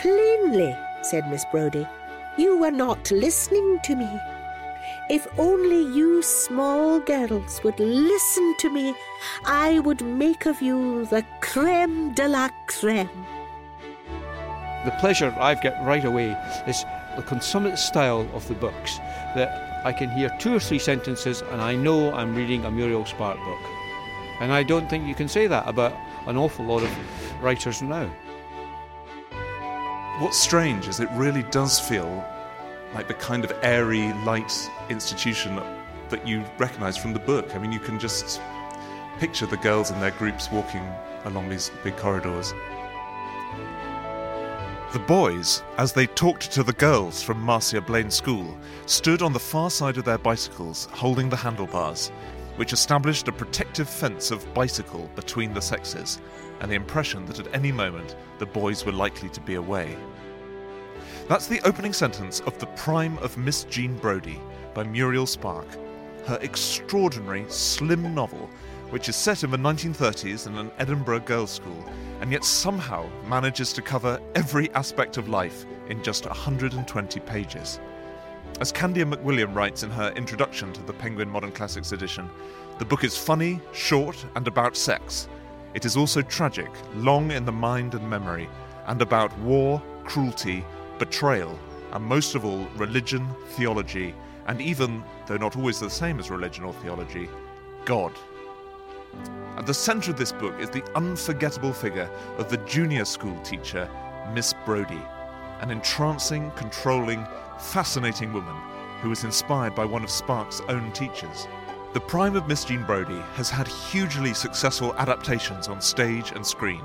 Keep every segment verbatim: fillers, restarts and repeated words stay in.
"Plainly," said Miss Brodie, "you were not listening to me. If only you small girls would listen to me, I would make of you the creme de la creme." The pleasure I get right away is the consummate style of the books, that I can hear two or three sentences and I know I'm reading a Muriel Spark book. And I don't think you can say that about an awful lot of writers now. What's strange is it really does feel like the kind of airy, light institution that you recognise from the book. I mean, you can just picture the girls in their groups walking along these big corridors. The boys, as they talked to the girls from Marcia Blaine School, stood on the far side of their bicycles, holding the handlebars, which established a protective fence of bicycle between the sexes, and the impression that at any moment the boys were likely to be away. That's the opening sentence of The Prime of Miss Jean Brodie by Muriel Spark, her extraordinary, slim novel, which is set in the nineteen thirties in an Edinburgh girls' school, and yet somehow manages to cover every aspect of life in just one hundred twenty pages. As Candia McWilliam writes in her introduction to the Penguin Modern Classics edition, the book is funny, short, and about sex. It is also tragic, long in the mind and memory, and about war, cruelty, betrayal, and most of all, religion, theology, and even, though not always the same as religion or theology, God. At the centre of this book is the unforgettable figure of the junior school teacher, Miss Brodie, an entrancing, controlling, fascinating woman who was inspired by one of Spark's own teachers. The Prime of Miss Jean Brodie has had hugely successful adaptations on stage and screen,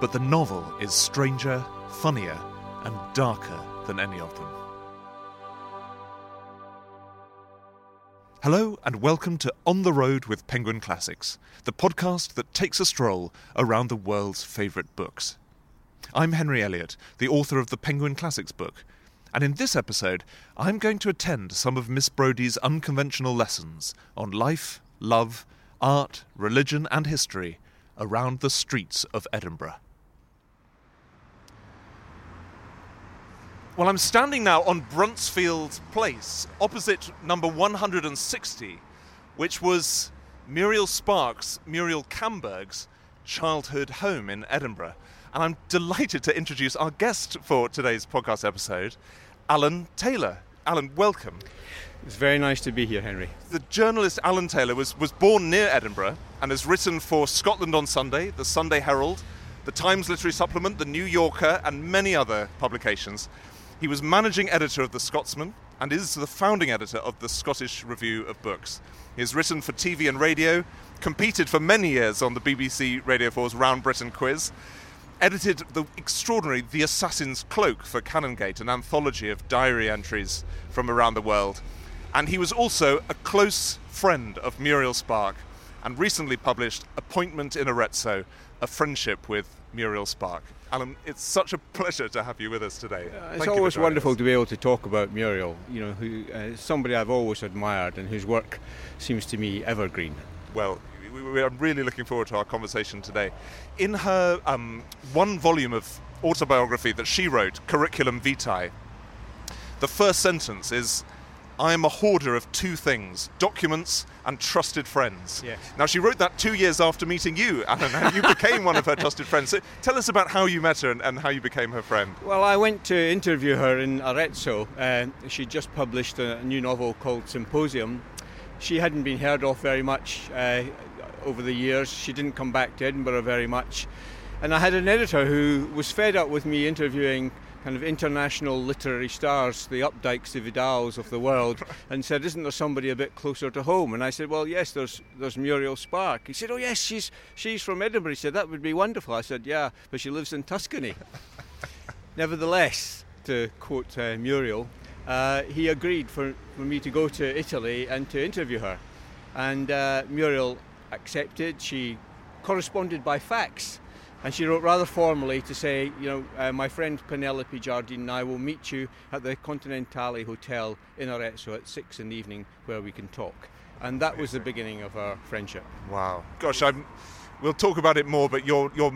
but the novel is stranger, funnier, and darker than any of them. Hello and welcome to On the Road with Penguin Classics, the podcast that takes a stroll around the world's favourite books. I'm Henry Elliott, the author of the Penguin Classics book, and in this episode, I'm going to attend some of Miss Brodie's unconventional lessons on life, love, art, religion and history around the streets of Edinburgh. Well, I'm standing now on Bruntsfield Place, opposite number one hundred sixty, which was Muriel Spark's, Muriel Camberg's childhood home in Edinburgh. And I'm delighted to introduce our guest for today's podcast episode, Alan Taylor. Alan, welcome. It's very nice to be here, Henry. The journalist Alan Taylor was, was born near Edinburgh and has written for Scotland on Sunday, The Sunday Herald, The Times Literary Supplement, The New Yorker, and many other publications. He was managing editor of The Scotsman and is the founding editor of the Scottish Review of Books. He has written for T V and radio, competed for many years on the B B C Radio four's Round Britain quiz, edited the extraordinary The Assassin's Cloak for Canongate, an anthology of diary entries from around the world. And he was also a close friend of Muriel Spark and recently published Appointment in Arezzo, a friendship with Muriel Spark. Alan, it's such a pleasure to have you with us today. Uh, it's always wonderful us. to be able to talk about Muriel, you know, who uh, somebody I've always admired and whose work seems to me evergreen. Well, we, we are really looking forward to our conversation today. In her um, one volume of autobiography that she wrote, Curriculum Vitae, the first sentence is, I am a hoarder of two things, documents and trusted friends. Yes. Now, she wrote that two years after meeting you, Alan, and you became one of her trusted friends. So tell us about how you met her and, and how you became her friend. Well, I went to interview her in Arezzo. Uh, she just published a new novel called Symposium. She hadn't been heard of very much uh, over the years. She didn't come back to Edinburgh very much. And I had an editor who was fed up with me interviewing kind of international literary stars, the Updikes, the Vidals of the world, and said, isn't there somebody a bit closer to home? And I said, well, yes, there's there's Muriel Spark. He said, oh, yes, she's she's from Edinburgh. He said, that would be wonderful. I said, yeah, but she lives in Tuscany. Nevertheless, to quote uh, Muriel, uh, he agreed for, for me to go to Italy and to interview her. And uh, Muriel accepted. She corresponded by fax. And she wrote rather formally to say, you know, uh, my friend Penelope Jardine and I will meet you at the Continentale Hotel in Arezzo at six in the evening where we can talk. And that was the beginning of our friendship. Wow. Gosh, I'm, we'll talk about it more, but your, your,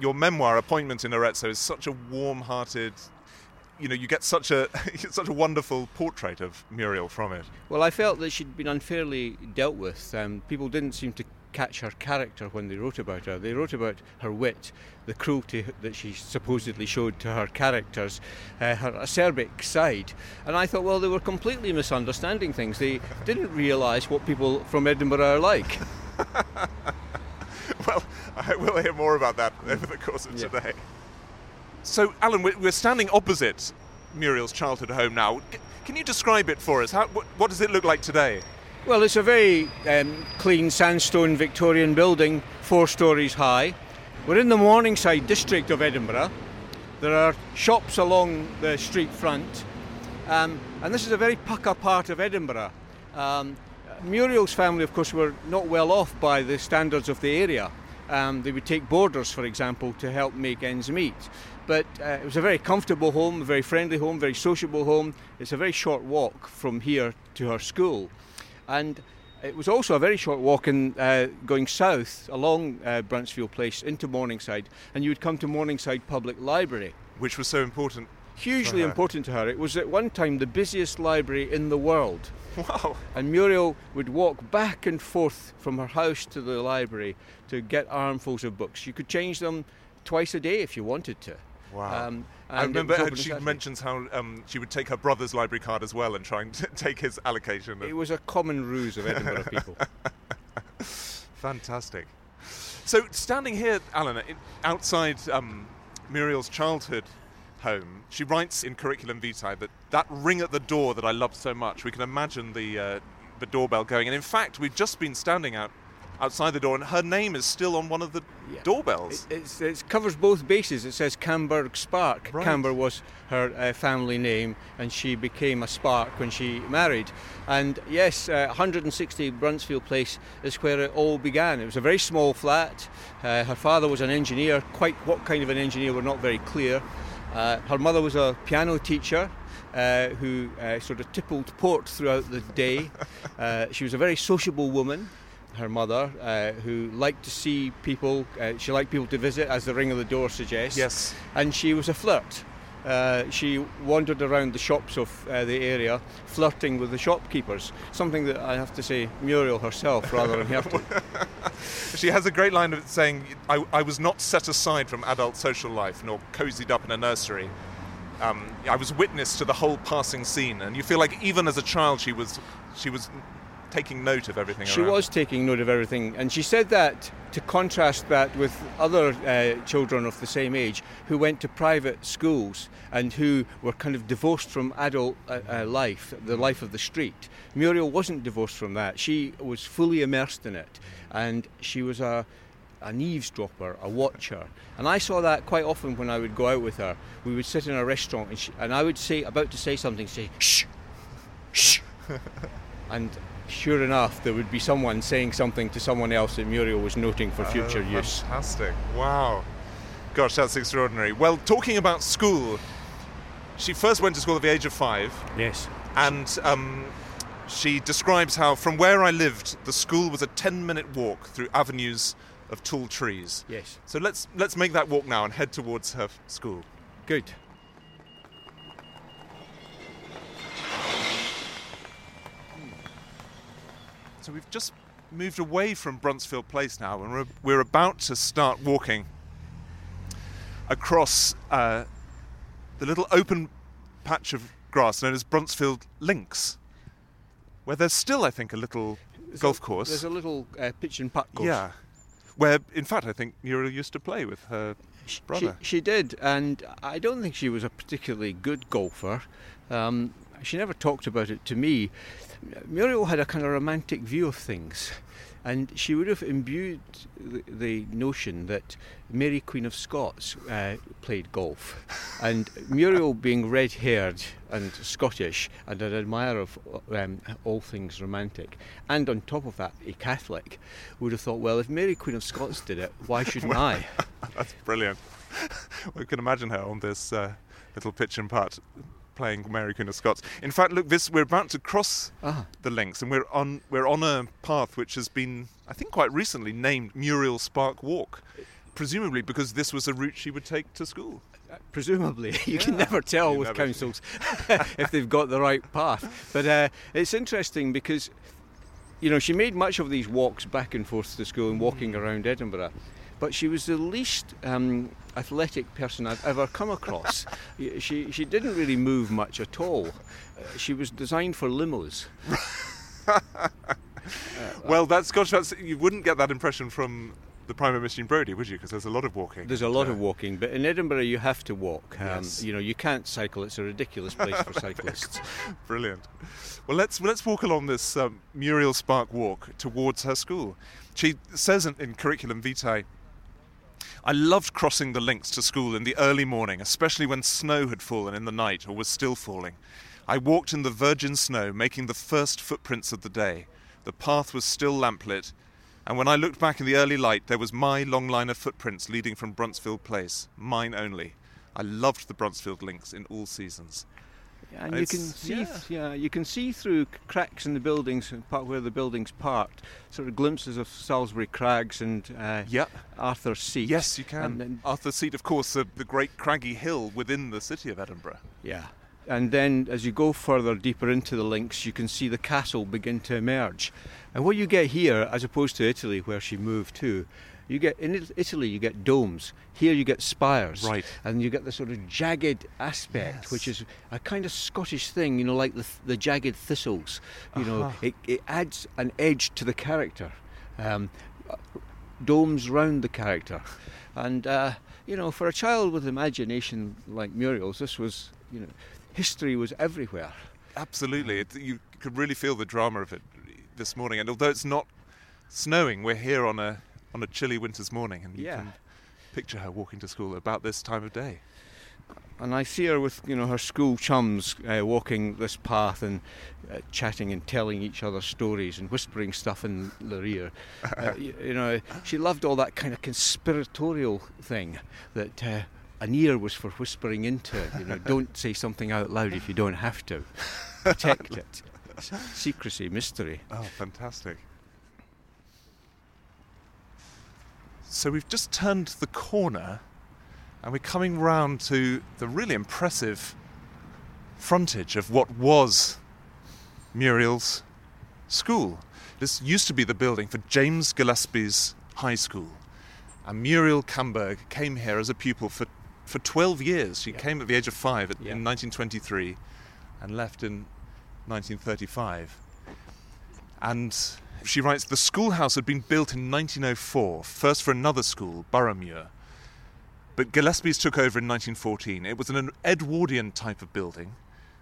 your memoir, Appointment in Arezzo, is such a warm-hearted... You know, you get such a such a wonderful portrait of Muriel from it. Well, I felt that she'd been unfairly dealt with. Um, people didn't seem to catch her character when they wrote about her. They wrote about her wit, the cruelty that she supposedly showed to her characters, uh, her acerbic side. And I thought, well, they were completely misunderstanding things. They didn't realise what people from Edinburgh are like. Well, I will hear more about that over the course of yeah. today. So, Alan, we're standing opposite Muriel's childhood home now. Can you describe it for us? How, what does it look like today? Well, it's a very um, clean sandstone Victorian building, four stories high. We're in the Morningside district of Edinburgh. There are shops along the street front. Um, and this is a very pucker part of Edinburgh. Um, Muriel's family, of course, were not well off by the standards of the area. Um, they would take boarders, for example, to help make ends meet. But uh, it was a very comfortable home, a very friendly home, very sociable home. It's a very short walk from here to her school. And it was also a very short walk in uh, going south along uh, Bruntsfield Place into Morningside, and you would come to Morningside Public Library. Which was so important. Hugely important to her. It was at one time the busiest library in the world. Wow. And Muriel would walk back and forth from her house to the library to get armfuls of books. You could change them twice a day if you wanted to. Wow. Um, I remember her, she mentions how um, she would take her brother's library card as well and try and t- take his allocation. Of... It was a common ruse of Edinburgh people. Fantastic. So standing here, Alan, outside um, Muriel's childhood home, she writes in Curriculum Vitae that that ring at the door that I loved so much, we can imagine the, uh, the doorbell going. And in fact, we've just been standing out outside the door, and her name is still on one of the yeah. doorbells. It it's, it's covers both bases. It says Camberg Spark. Right. Camber was her uh, family name, and she became a Spark when she married. And yes, uh, one hundred sixty Bruntsfield Place is where it all began. It was a very small flat. Uh, her father was an engineer. Quite what kind of an engineer, we're not very clear. Uh, her mother was a piano teacher. Uh, who uh, sort of tippled port throughout the day. Uh, she was a very sociable woman, her mother, uh, who liked to see people. Uh, she liked people to visit, as the ring of the door suggests. Yes. And she was a flirt. Uh, she wandered around the shops of uh, the area, flirting with the shopkeepers, something that I have to say Muriel herself rather inherited. She has a great line of saying, I, I was not set aside from adult social life, nor cozied up in a nursery. Um, I was witness to the whole passing scene. And you feel like even as a child she was... she was taking note of everything around. She was taking note of everything, and she said that to contrast that with other uh, children of the same age who went to private schools and who were kind of divorced from adult uh, uh, life, the life of the street. Muriel wasn't divorced from that. She was fully immersed in it, and she was a an eavesdropper, a watcher. And I saw that quite often when I would go out with her. We would sit in a restaurant, and, she, and I would say, about to say something, say, shh, shh, and sure enough, there would be someone saying something to someone else that Muriel was noting for future oh, use. Fantastic. Wow. Gosh, that's extraordinary. Well, talking about school, she first went to school at the age of five. Yes. And um, she describes how, from where I lived, the school was a ten-minute walk through avenues of tall trees. Yes. So let's let's make that walk now and head towards her school. Good. So we've just moved away from Bruntsfield Place now, and we're, we're about to start walking across uh, the little open patch of grass known as Bruntsfield Links, where there's still, I think, a little there's golf course. A, there's a little uh, pitch and putt course. Yeah, where, in fact, I think Muriel used to play with her brother. She, she did, and I don't think she was a particularly good golfer. Um, she never talked about it to me. Muriel had a kind of romantic view of things, and she would have imbued the, the notion that Mary Queen of Scots uh, played golf, and Muriel, being red-haired and Scottish and an admirer of um, all things romantic, and on top of that a Catholic, would have thought, well, if Mary Queen of Scots did it, why shouldn't well, I? That's brilliant. We can imagine her on this uh, little pitch and putt, playing Mary Queen of Scots. In fact, look, this we're about to cross ah. the links, and we're on we're on a path which has been, I think, quite recently named Muriel Spark Walk, presumably because this was a route she would take to school. Uh, presumably. You yeah. can never tell you with never councils if they've got the right path. But uh, it's interesting because, you know, she made much of these walks back and forth to school and walking mm. around Edinburgh. But she was the least um, athletic person I've ever come across. she she didn't really move much at all. Uh, she was designed for limos. uh, well, that's gosh, that's you wouldn't get that impression from The Prime of Miss Jean Brodie, would you? Because there's a lot of walking. There's a lot yeah. of walking, but in Edinburgh you have to walk. Um, yes. You know, you can't cycle. It's a ridiculous place for cyclists. Brilliant. Well, let's let's walk along this um, Muriel Spark Walk towards her school. She says in, in Curriculum Vitae, "I loved crossing the links to school in the early morning, especially when snow had fallen in the night or was still falling. I walked in the virgin snow, making the first footprints of the day. The path was still lamplit, and when I looked back in the early light, there was my long line of footprints leading from Bruntsfield Place, mine only. I loved the Bruntsfield Links in all seasons." And it's, you can see, yeah. Th- yeah, you can see through cracks in the buildings, part where the buildings parked, sort of glimpses of Salisbury Crags and uh, yep. Arthur's Seat. Yes, you can. And then Arthur's Seat, of course, the, the great craggy hill within the city of Edinburgh. Yeah, and then as you go further deeper into the links, you can see the castle begin to emerge. And what you get here, as opposed to Italy, where she moved to, you get in Italy, you get domes. Here, you get spires, right? And you get the sort of jagged aspect, yes. which is a kind of Scottish thing, you know, like the the jagged thistles. You uh-huh. know, it, it adds an edge to the character. Um, domes round the character, and uh, you know, for a child with imagination like Muriel's, this was, you know, history was everywhere. Absolutely, it, you could really feel the drama of it this morning. And although it's not snowing, we're here on a on a chilly winter's morning, and you yeah. can picture her walking to school about this time of day. And I see her with, you know, her school chums uh, walking this path and uh, chatting and telling each other stories and whispering stuff in their ear. Uh, you, you know, she loved all that kind of conspiratorial thing that uh, an ear was for whispering into. You know, don't say something out loud if you don't have to. Protect it. Secrecy, mystery. Oh, fantastic. So we've just turned the corner and we're coming round to the really impressive frontage of what was Muriel's school. This used to be the building for James Gillespie's High School. And Muriel Camberg came here as a pupil for, for twelve years. She yeah. came at the age of five at, yeah. in nineteen twenty-three and left in nineteen thirty-five. And she writes, "The schoolhouse had been built in nineteen oh four, first for another school, Burrowmuir. But Gillespie's took over in nineteen fourteen. It was an Edwardian type of building,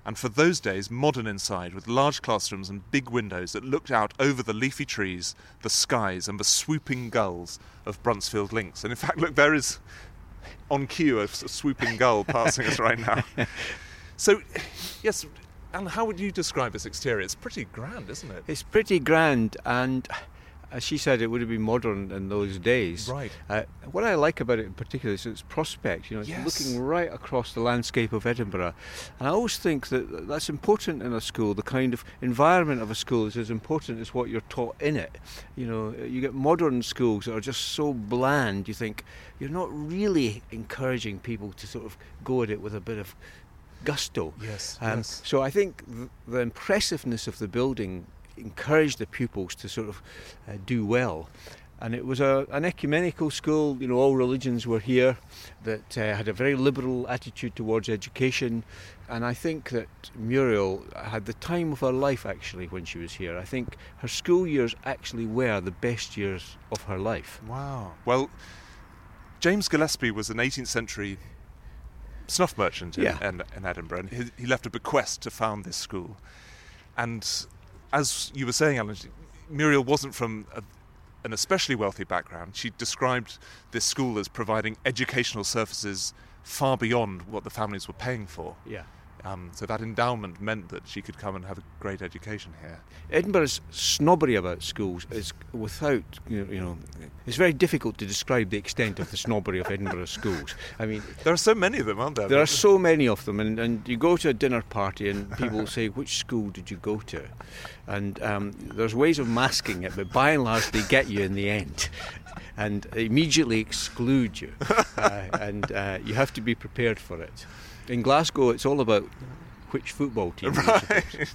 and for those days, modern inside, with large classrooms and big windows that looked out over the leafy trees, the skies, and the swooping gulls of Bruntsfield Links." And in fact, look, there is, on cue, a swooping gull passing us right now. So, yes. And how would you describe this exterior? It's pretty grand, isn't it? It's pretty grand, and as she said, it would have been modern in those days. Right. Uh, what I like about it in particular is its prospect. You know, it's yes. looking right across the landscape of Edinburgh. And I always think that that's important in a school. The kind of environment of a school is as important as what you're taught in it. You know, you get modern schools that are just so bland, you think you're not really encouraging people to sort of go at it with a bit of gusto. Yes, um, yes. So I think th- the impressiveness of the building encouraged the pupils to sort of uh, do well. And it was a, an ecumenical school, you know, all religions were here, that uh, had a very liberal attitude towards education. And I think that Muriel had the time of her life, actually, when she was here. I think her school years actually were the best years of her life. Wow. Well, James Gillespie was an eighteenth century snuff merchant in, yeah. in, in Edinburgh, and he, he left a bequest to found this school. And as you were saying, Alan, Muriel wasn't from a, an especially wealthy background. She described this school as providing educational services far beyond what the families were paying for. Yeah. Um, so that endowment meant that she could come and have a great education here. Edinburgh's snobbery about schools is without, you know, you know, it's very difficult to describe the extent of the snobbery of Edinburgh schools. I mean, there are so many of them, aren't there? There are so many of them, and, and you go to a dinner party and people say, which school did you go to? And um, there's ways of masking it, but by and large they get you in the end. And immediately exclude you. Uh, and uh, you have to be prepared for it. In Glasgow, it's all about which football team. Right.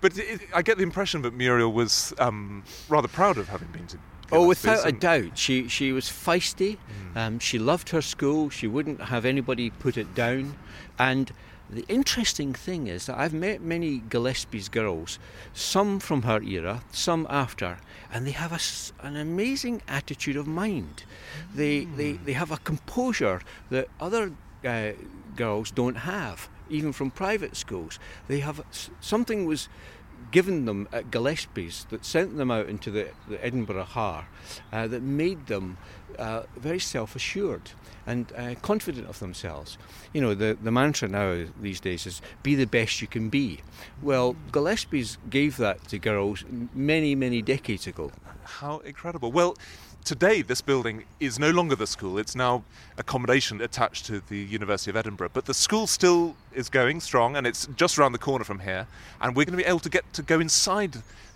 But it, I get the impression that Muriel was um, rather proud of having been to Gillespie's. Oh, without and... a doubt. She she was feisty. Mm. Um, she loved her school. She wouldn't have anybody put it down. And the interesting thing is that I've met many Gillespie's girls, some from her era, some after, and they have a, an amazing attitude of mind. They, mm. they, they have a composure that other Uh, girls don't have, even from private schools. They have something was given them at Gillespie's that sent them out into the, the Edinburgh Har, uh, that made them uh, very self-assured and uh, confident of themselves. You know, the, the mantra now these days is be the best you can be. Well, Gillespie's gave that to girls many, many decades ago. How incredible. Well, today, this building is no longer the school. It's now accommodation attached to the University of Edinburgh. But the school still is going strong, and it's just around the corner from here. And we're going to be able to get to go inside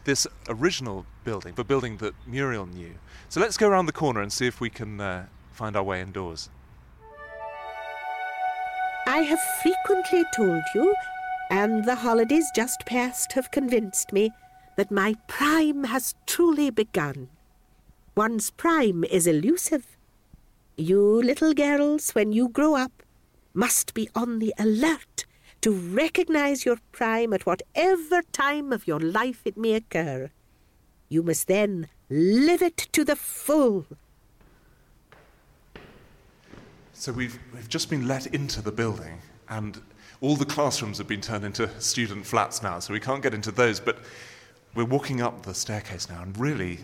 this original building, the building that Muriel knew. So let's go around the corner and see if we can uh, find our way indoors. I have frequently told you, and the holidays just past have convinced me, that my prime has truly begun. One's prime is elusive. You little girls, when you grow up, must be on the alert to recognise your prime at whatever time of your life it may occur. You must then live it to the full. So we've we've just been let into the building, and all the classrooms have been turned into student flats now, so we can't get into those, but we're walking up the staircase now, and really...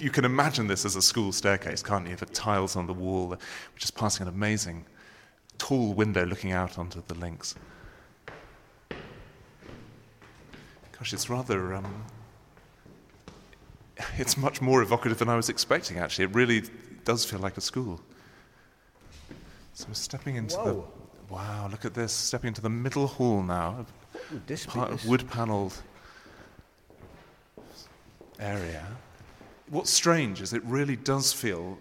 You can imagine this as a school staircase, can't you? The tiles on the wall. We're just passing an amazing tall window looking out onto the links. Gosh, it's rather... Um, it's much more evocative than I was expecting, actually. It really does feel like a school. So we're stepping into Whoa. the... Wow, look at this. Stepping into the middle hall now. Ooh, this part of wood-panelled area. What's strange is it really does feel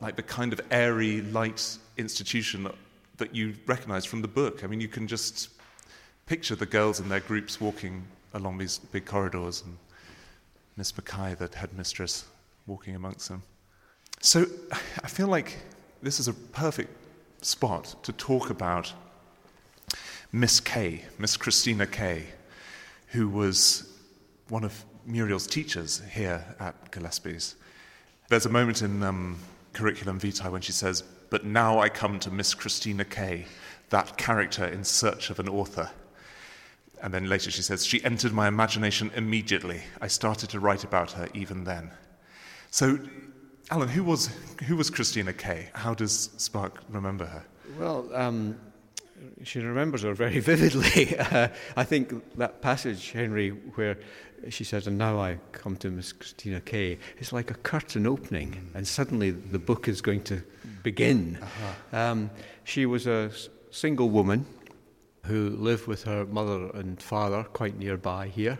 like the kind of airy, light institution that you recognise from the book. I mean, you can just picture the girls in their groups walking along these big corridors and Miss Mackay, the headmistress, walking amongst them. So I feel like this is a perfect spot to talk about Miss Kay, Miss Christina Kay, who was one of Muriel's teachers here at Gillespie's. There's a moment in um, Curriculum Vitae when she says, "But now I come to Miss Christina Kay, that character in search of an author." And then later she says, "She entered my imagination immediately. I started to write about her even then." So, Alan, who was who was Christina Kay? How does Spark remember her? Well, um, she remembers her very vividly. uh, I think that passage, Henry, where she says, "And now I come to Miss Christina Kay," it's like a curtain opening, and suddenly the book is going to begin. Uh-huh. Um, she was a s- single woman who lived with her mother and father quite nearby here.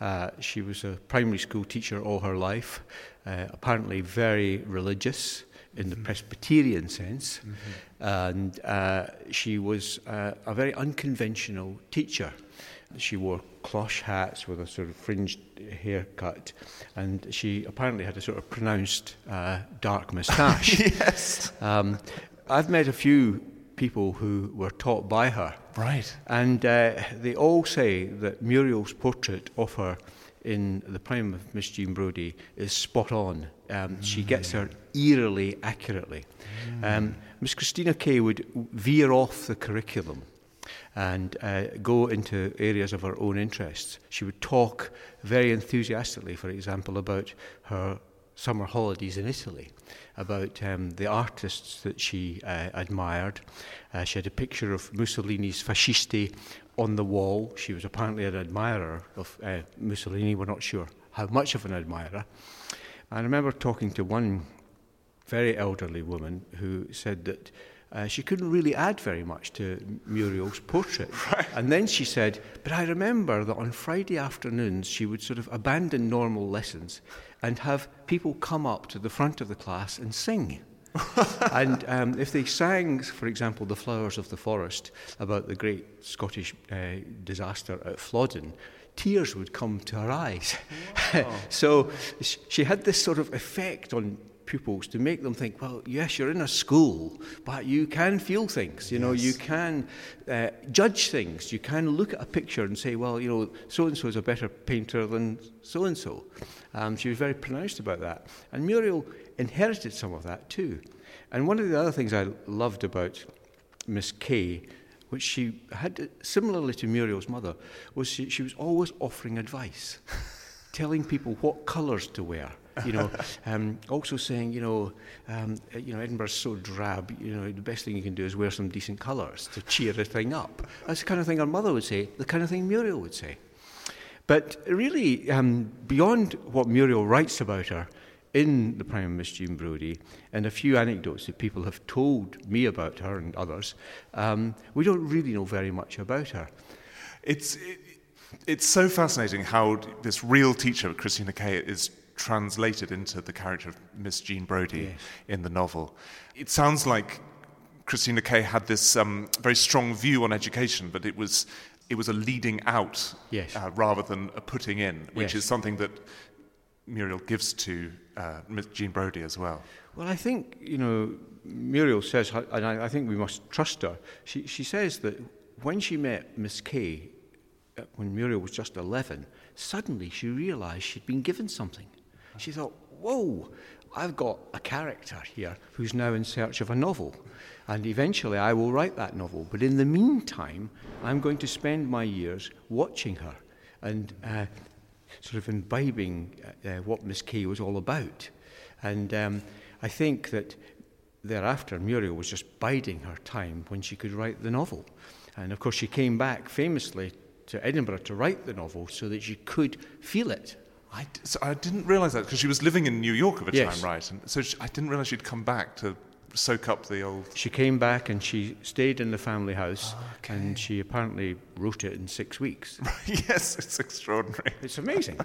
Uh, she was a primary school teacher all her life, uh, apparently very religious in the mm-hmm. Presbyterian sense, mm-hmm. and uh, she was uh, a very unconventional teacher. She wore cloche hats with a sort of fringed haircut, and she apparently had a sort of pronounced uh, dark moustache. Yes. Um, I've met a few people who were taught by her. Right. And uh, they all say that Muriel's portrait of her in The Prime of Miss Jean Brodie is spot on. Um, mm. She gets her eerily accurately. Mm. Um, Miss Christina Kay would veer off the curriculum and uh, go into areas of her own interests. She would talk very enthusiastically, for example, about her summer holidays in Italy, about um, the artists that she uh, admired. Uh, she had a picture of Mussolini's Fascisti on the wall. She was apparently an admirer of uh, Mussolini. We're not sure how much of an admirer. I remember talking to one very elderly woman who said that Uh, she couldn't really add very much to Muriel's portrait. Right. And then she said, but I remember that on Friday afternoons she would sort of abandon normal lessons and have people come up to the front of the class and sing. And um, if they sang, for example, The Flowers of the Forest about the great Scottish uh, disaster at Flodden, tears would come to her eyes. Wow. So sh- she had this sort of effect on pupils to make them think, well, yes, you're in a school, but you can feel things, you know, yes. You can uh, judge things, you can look at a picture and say, well, you know, so-and-so is a better painter than so-and-so. Um, she was very pronounced about that. And Muriel inherited some of that too. And one of the other things I loved about Miss Kay, which she had similarly to Muriel's mother, was she, she was always offering advice, telling people what colours to wear. You know, um, also saying, you know, um, you know, Edinburgh's so drab. You know, the best thing you can do is wear some decent colours to cheer the thing up. That's the kind of thing our mother would say. The kind of thing Muriel would say. But really, um, beyond what Muriel writes about her in The Prime of Miss Jean Brodie and a few anecdotes that people have told me about her and others, um, we don't really know very much about her. It's it, it's so fascinating how this real teacher, Christina Kay, is translated into the character of Miss Jean Brodie. Yes. In the novel. It sounds like Christina Kay had this um, very strong view on education, but it was it was a leading out. Yes. uh, rather than a putting in, which yes. is something that Muriel gives to uh, Miss Jean Brodie as well. Well, I think, you know, Muriel says, and I think we must trust her, she, she says that when she met Miss Kay, when Muriel was just eleven, suddenly she realised she'd been given something. She thought, whoa, I've got a character here who's now in search of a novel, and eventually I will write that novel. But in the meantime, I'm going to spend my years watching her and uh, sort of imbibing uh, what Miss Kay was all about. And um, I think that thereafter, Muriel was just biding her time when she could write the novel. And of course, she came back famously to Edinburgh to write the novel so that she could feel it. I, d- so I didn't realise that, because she was living in New York at the yes. time, right? And so she, I didn't realise she'd come back to soak up the old... She came back and she stayed in the family house, oh, okay. and she apparently wrote it in six weeks. Yes, it's extraordinary. It's amazing.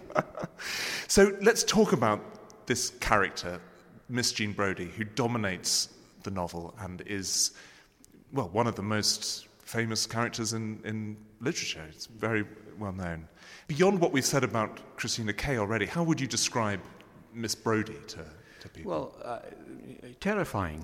So let's talk about this character, Miss Jean Brodie, who dominates the novel and is, well, one of the most famous characters in, in literature. It's very well known. Beyond what we've said about Christina Kay already, how would you describe Miss Brodie to, to people? Well, uh, terrifying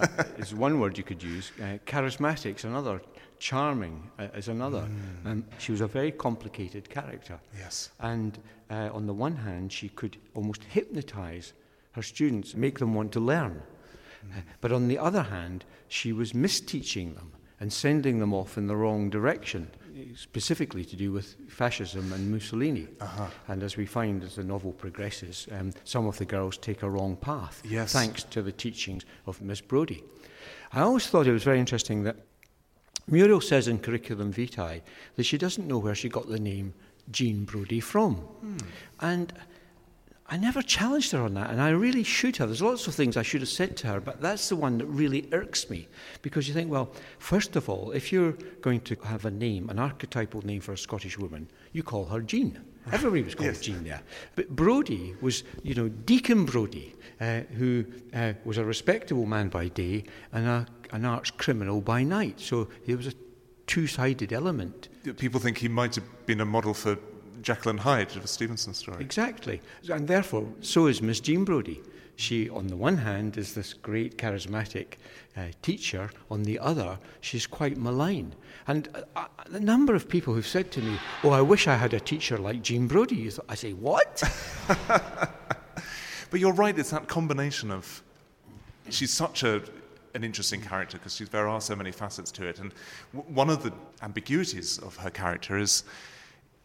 uh, is one word you could use. Uh, charismatic is another. Charming uh, is another. Mm. Um, she was a very complicated character. Yes. And uh, on the one hand, she could almost hypnotise her students, make them want to learn. Mm. Uh, but on the other hand, she was misteaching them and sending them off in the wrong direction, specifically to do with fascism and Mussolini. Uh-huh. And as we find as the novel progresses, um, some of the girls take a wrong path, yes. thanks to the teachings of Miss Brodie. I always thought it was very interesting that Muriel says in Curriculum Vitae that she doesn't know where she got the name Jean Brodie from. Hmm. And I never challenged her on that, and I really should have. There's lots of things I should have said to her, but that's the one that really irks me, because you think, well, first of all, if you're going to have a name, an archetypal name for a Scottish woman, you call her Jean. Everybody was called yes. Jean there. But Brodie was, you know, Deacon Brodie, uh, who uh, was a respectable man by day and a, an arch criminal by night. So there was a two-sided element. People think he might have been a model for Jacqueline Hyde of a Stevenson story. Exactly. And therefore, so is Miss Jean Brodie. She, on the one hand, is this great charismatic uh, teacher. On the other, she's quite malign. And uh, the number of people who've said to me, oh, I wish I had a teacher like Jean Brodie. I say, what? But you're right, it's that combination of... She's such a... an interesting character because there are so many facets to it, and w- one of the ambiguities of her character is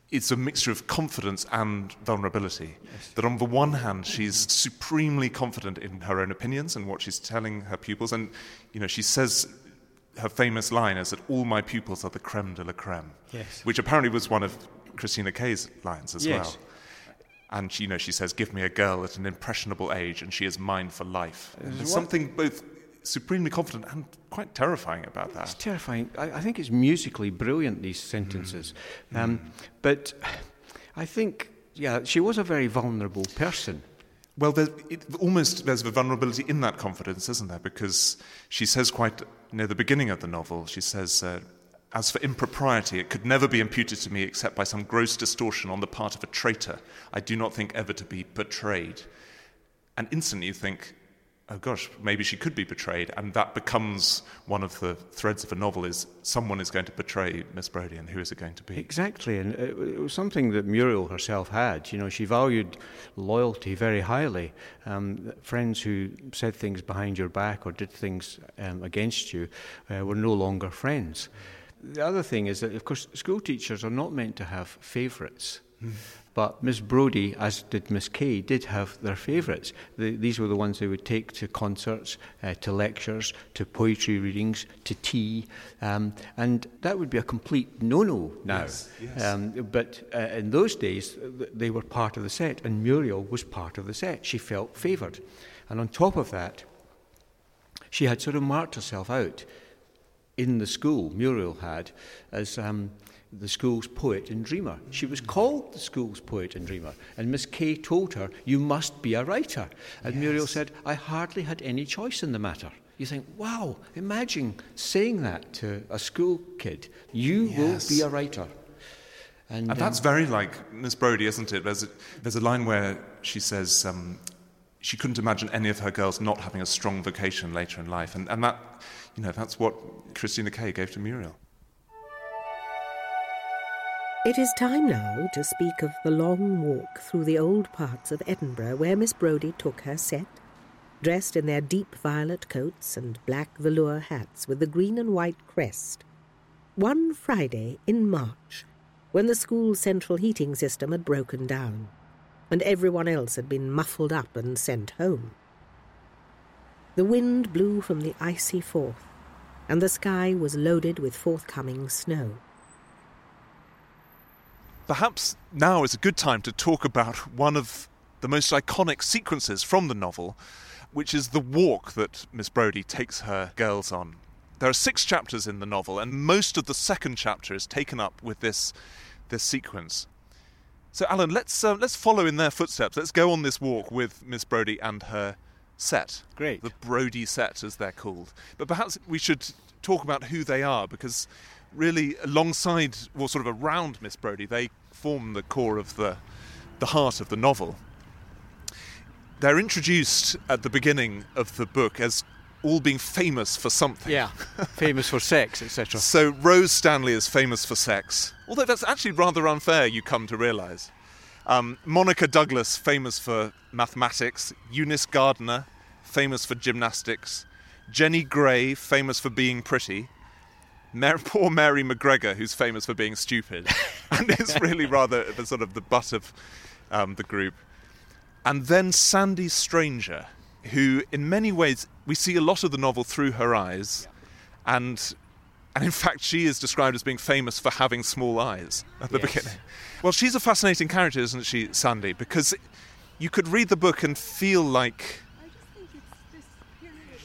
it's a mixture of confidence and vulnerability. Yes. That on the one hand she's supremely confident in her own opinions and what she's telling her pupils, and you know she says her famous line is that all my pupils are the creme de la creme. Yes. Which apparently was one of Christina Kay's lines as yes. well. And she, you know, she says, give me a girl at an impressionable age and she is mine for life. There's what? something both supremely confident and quite terrifying about that. It's terrifying. I, I think it's musically brilliant, these sentences. Mm. Um, mm. But I think, yeah, she was a very vulnerable person. Well, there, it, almost there's a vulnerability in that confidence, isn't there? Because she says quite near the beginning of the novel, she says, uh, as for impropriety, it could never be imputed to me except by some gross distortion on the part of a traitor. I do not think ever to be betrayed. And instantly you think, oh gosh, maybe she could be betrayed, and that becomes one of the threads of a novel, is someone is going to betray Miss Brodie, and who is it going to be? Exactly, and it was something that Muriel herself had. You know, she valued loyalty very highly. Um, friends who said things behind your back or did things um, against you uh, were no longer friends. The other thing is that, of course, school teachers are not meant to have favourites. Mm. But Miss Brodie, as did Miss Kay, did have their favourites. The, these were the ones they would take to concerts, uh, to lectures, to poetry readings, to tea. Um, and that would be a complete no-no now. Yes, yes. Um, but uh, in those days, they were part of the set, and Muriel was part of the set. She felt favoured. And on top of that, she had sort of marked herself out in the school, Muriel had, as... Um, the school's poet and dreamer. She was called the school's poet and dreamer, and Miss Kay told her, you must be a writer. And yes. Muriel said, I hardly had any choice in the matter. You think, wow, imagine saying that to a school kid. You yes. will be a writer. And, and um, that's very like Miss Brodie, isn't it? There's a, there's a line where she says um, she couldn't imagine any of her girls not having a strong vocation later in life. And, and that, you know, that's what Christina Kay gave to Muriel. It is time now to speak of the long walk through the old parts of Edinburgh where Miss Brodie took her set, dressed in their deep violet coats and black velour hats with the green and white crest. One Friday in March, when the school central heating system had broken down, and everyone else had been muffled up and sent home. The wind blew from the icy Forth, and the sky was loaded with forthcoming snow. Perhaps now is a good time to talk about one of the most iconic sequences from the novel, which is the walk that Miss Brodie takes her girls on. There are six chapters in the novel, and most of the second chapter is taken up with this this sequence. So, Alan, let's uh, let's follow in their footsteps. Let's go on this walk with Miss Brodie and her set. Great. The Brodie set, as they're called. But perhaps we should talk about who they are, because really alongside, well, sort of around Miss Brodie, they form the core of the the heart of the novel. They're introduced at the beginning of the book as all being famous for something. Yeah, famous for sex, et cetera. So Rose Stanley is famous for sex, although that's actually rather unfair, you come to realise. Um, Monica Douglas, famous for mathematics. Eunice Gardner, famous for gymnastics. Jenny Gray, famous for being pretty. Mary, poor Mary McGregor, who's famous for being stupid, and is really rather the sort of the butt of um, the group. And then Sandy Stranger, who in many ways we see a lot of the novel through her eyes, yeah. and and in fact she is described as being famous for having small eyes at the yes. beginning. Well, she's a fascinating character, isn't she, Sandy? Because you could read the book and feel like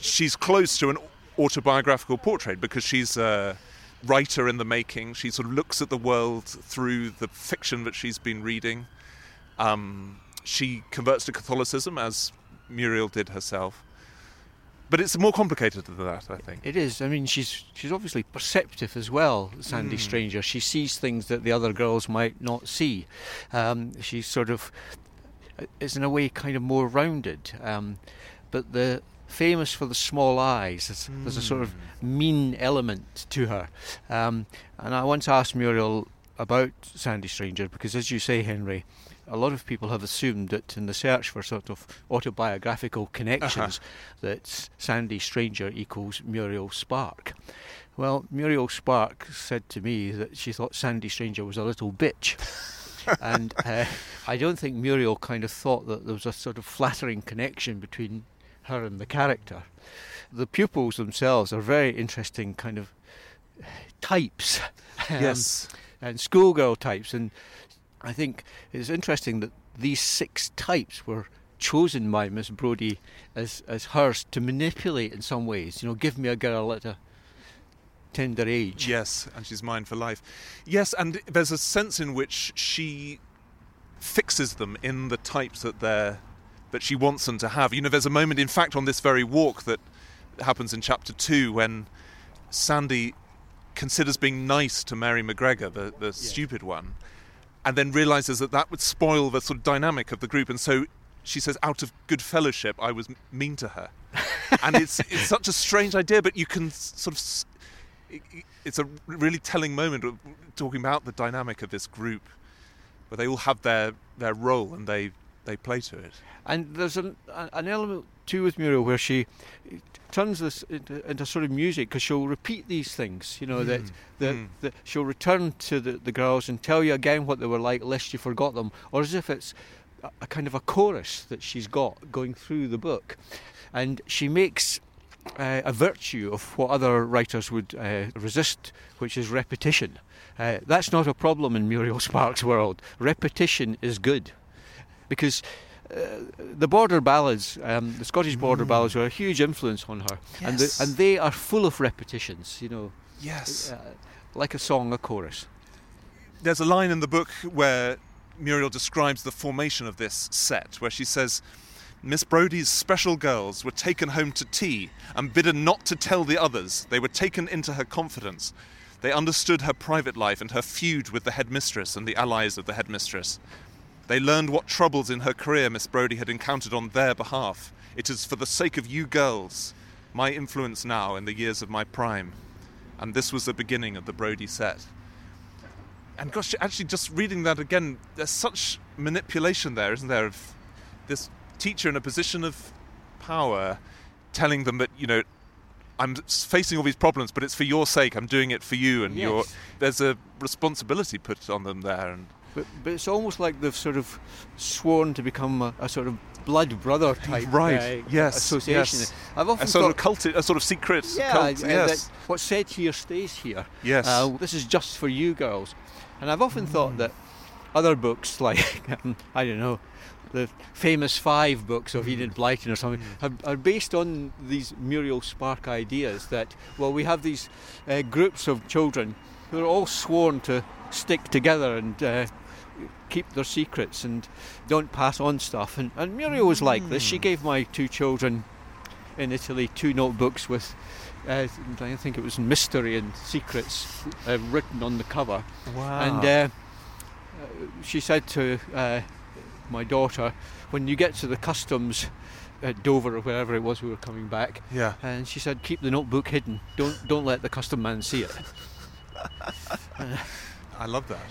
she's close to an autobiographical portrait, because she's a writer in the making. She sort of looks at the world through the fiction that she's been reading. Um, she converts to Catholicism, as Muriel did herself. But it's more complicated than that, I think. It is. I mean, she's she's obviously perceptive as well, Sandy mm. Stranger. She sees things that the other girls might not see. Um, she's sort of, is in a way, kind of more rounded. Um, but the famous for the small eyes, there's, mm. there's a sort of mean element to her. Um, and I once asked Muriel about Sandy Stranger, because as you say, Henry, a lot of people have assumed that in the search for sort of autobiographical connections uh-huh. that Sandy Stranger equals Muriel Spark. Well, Muriel Spark said to me that she thought Sandy Stranger was a little bitch. and uh, I don't think Muriel kind of thought that there was a sort of flattering connection between her and the character. The pupils themselves are very interesting kind of types. Yes. Um, and schoolgirl types, and I think it's interesting that these six types were chosen by Miss Brodie as, as hers to manipulate in some ways. You know, give me a girl at a tender age. Yes, and she's mine for life. Yes, and there's a sense in which she fixes them in the types that they're, that she wants them to have. You know, there's a moment, in fact, on this very walk that happens in chapter two when Sandy considers being nice to Mary McGregor, the, the yeah. stupid one, and then realises that that would spoil the sort of dynamic of the group. And so she says, out of good fellowship, I was mean to her. And it's it's such a strange idea, but you can sort of... It's a really telling moment of talking about the dynamic of this group, where they all have their, their role and they, they play to it. And there's an, an element, too, with Muriel where she turns this into, into sort of music, because she'll repeat these things, you know, mm. that, that, mm. that she'll return to the, the girls and tell you again what they were like, lest you forgot them, or as if it's a, a kind of a chorus that she's got going through the book. And she makes uh, a virtue of what other writers would uh, resist, which is repetition. Uh, that's not a problem in Muriel Spark's world. Repetition is good, because... Uh, the border ballads, um, the Scottish border mm. ballads, were a huge influence on her, yes. and the, and they are full of repetitions, you know. Yes, uh, like a song, a chorus. There's a line in the book where Muriel describes the formation of this set, where she says, "Miss Brodie's special girls were taken home to tea and bidden not to tell the others. They were taken into her confidence. They understood her private life and her feud with the headmistress and the allies of the headmistress. They learned what troubles in her career Miss Brodie had encountered on their behalf. It is for the sake of you girls, my influence now in the years of my prime. And this was the beginning of the Brodie set." And gosh, actually just reading that again, there's such manipulation there, isn't there, of this teacher in a position of power telling them that, you know, I'm facing all these problems, but it's for your sake, I'm doing it for you, and yes. your, there's a responsibility put on them there. And But, but it's almost like they've sort of sworn to become a, a sort of blood brother type right. uh, yes. association. Yes. I've often a sort thought, of culti- a sort of secret yeah, cult. Uh, yes. What's said here stays here. Yes. Uh, this is just for you girls. And I've often mm. thought that other books like, I don't know, the famous five books of Enid Blyton or something mm. are, are based on these Muriel Spark ideas that, well, we have these uh, groups of children who are all sworn to stick together and... Uh, keep their secrets and don't pass on stuff, and, and Muriel was like mm. this. She gave my two children in Italy two notebooks with uh, I think it was mystery and secrets uh, written on the cover. Wow. And uh, she said to uh, my daughter, when you get to the customs at Dover or wherever it was we were coming back, yeah. and she said, keep the notebook hidden, don't don't let the custom man see it. uh, I love that.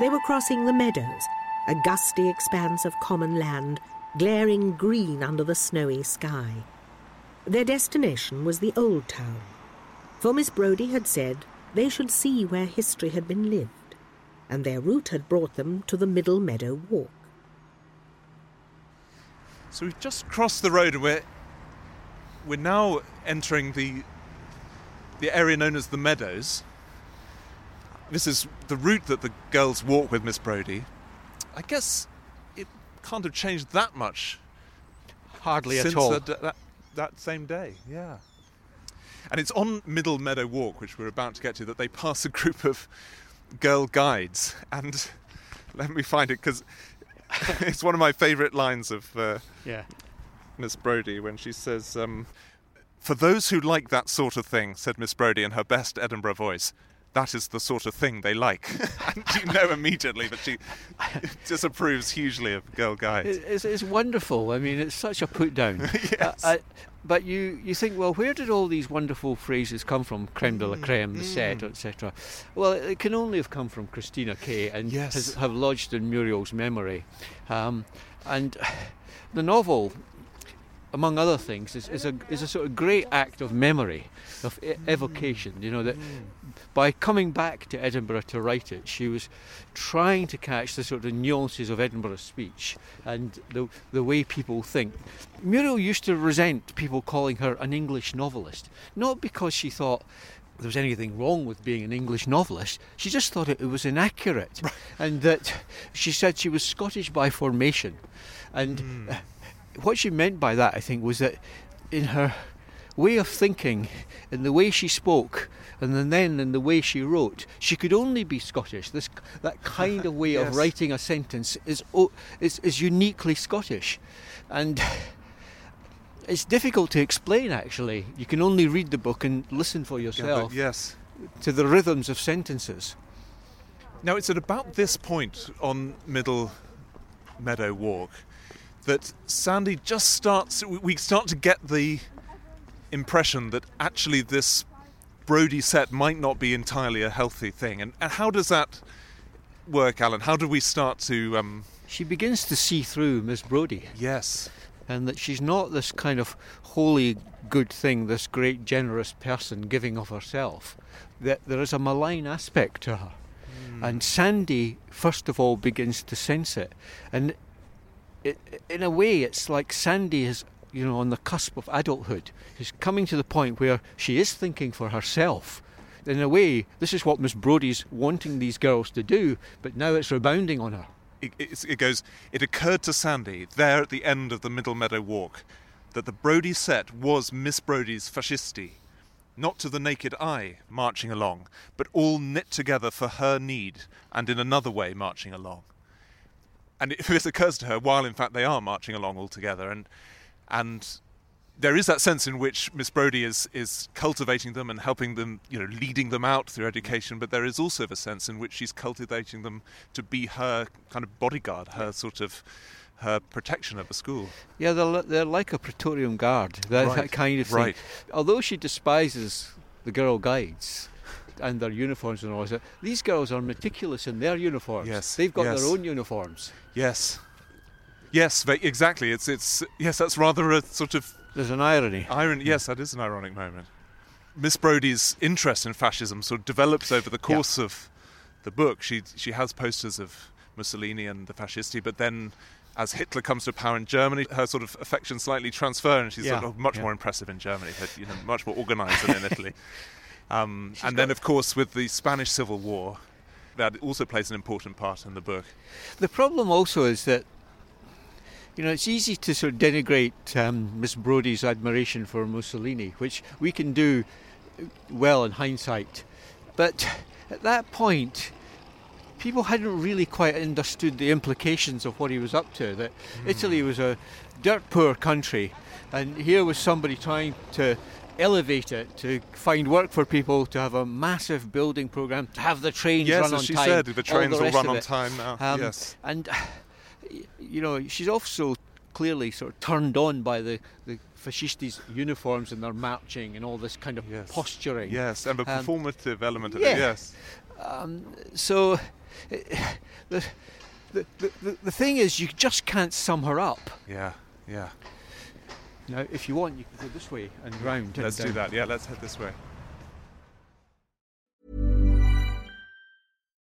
They were crossing the meadows, a gusty expanse of common land, glaring green under the snowy sky. Their destination was the old town, for Miss Brodie had said they should see where history had been lived, and their route had brought them to the middle meadow walk. So we've just crossed the road and we're, we're now entering the the area known as the Meadows. This is the route that the girls walk with Miss Brodie. I guess it can't have changed that much. Hardly at all. Since that, that, that same day, yeah. And it's on Middle Meadow Walk, which we're about to get to, that they pass a group of girl guides. And let me find it, because It's one of my favourite lines of uh, yeah. Miss Brodie when she says, um, "For those who like that sort of thing," said Miss Brodie in her best Edinburgh voice, "that is the sort of thing they like." And you know immediately that she disapproves hugely of Girl Guides. It's, it's wonderful. I mean, it's such a put-down. Yes. Uh, I, but you, you think, well, where did all these wonderful phrases come from? Creme de la creme, mm. the set, et cetera. Well, it can only have come from Christina Kay and yes. has, have lodged in Muriel's memory. Um, and the novel, among other things, is, is a is a sort of great act of memory, of e- evocation. You know, that by coming back to Edinburgh to write it, she was trying to catch the sort of nuances of Edinburgh speech and the the way people think. Muriel used to resent people calling her an English novelist, not because she thought there was anything wrong with being an English novelist. She just thought it, it was inaccurate, and that she said she was Scottish by formation, and. Mm. Uh, What she meant by that, I think, was that in her way of thinking, in the way she spoke, and then in the way she wrote, she could only be Scottish. This that kind of way yes. of writing a sentence is, is is uniquely Scottish, and it's difficult to explain. Actually, you can only read the book and listen for yourself. Yeah, yes. To the rhythms of sentences. Now, it's at about this point on Middle Meadow Walk that Sandy just starts, we start to get the impression that actually this Brodie set might not be entirely a healthy thing. And, and how does that work, Alan? How do we start to... Um... She begins to see through Miss Brodie. Yes. And that she's not this kind of holy good thing, this great generous person giving of herself. That there is a malign aspect to her. Mm. And Sandy, first of all, begins to sense it. And It, in a way, it's like Sandy is, you know, on the cusp of adulthood. She's coming to the point where she is thinking for herself. In a way, this is what Miss Brodie's wanting these girls to do, but now it's rebounding on her. It, it, it goes, it occurred to Sandy, there at the end of the Middle Meadow Walk, that the Brodie set was Miss Brodie's fascisti, not to the naked eye marching along, but all knit together for her need and in another way marching along. And it, this occurs to her while, in fact, they are marching along all together. And and there is that sense in which Miss Brodie is, is cultivating them and helping them, you know, leading them out through education. But there is also the sense in which she's cultivating them to be her kind of bodyguard, her sort of, her protection of the school. Yeah, they're, they're like a Praetorian guard, that, right. that kind of thing. Right. Although she despises the Girl Guides and their uniforms and all that, these girls are meticulous in their uniforms. Yes, they've got yes. their own uniforms. Yes, yes, exactly. It's it's yes. That's rather a sort of there's an irony. Irony. Yes, that is an ironic moment. Miss Brodie's interest in fascism sort of develops over the course yeah. of the book. She she has posters of Mussolini and the fascisti, but then as Hitler comes to power in Germany, her sort of affections slightly transfer, and she's yeah. sort of much yeah. more impressive in Germany. Her, you know, much more organised than in Italy. Um, and then, of course, with the Spanish Civil War, that also plays an important part in the book. The problem also is that, you know, it's easy to sort of denigrate um, Miss Brodie's admiration for Mussolini, which we can do well in hindsight. But at that point, people hadn't really quite understood the implications of what he was up to, that mm. Italy was a dirt-poor country, and here was somebody trying to elevate it, to find work for people, to have a massive building programme, to have the trains yes, run on time. Yes, as she said, the trains all, the all run on time now, um, yes. And, you know, she's also clearly sort of turned on by the, the fascisti's uniforms and their marching and all this kind of yes. posturing. Yes, and the performative um, element of yeah. it, yes. Um, so, it, the, the, the, the thing is, you just can't sum her up. Yeah, yeah. Now, if you want, you can go this way and round. Let's do that. Yeah, let's head this way.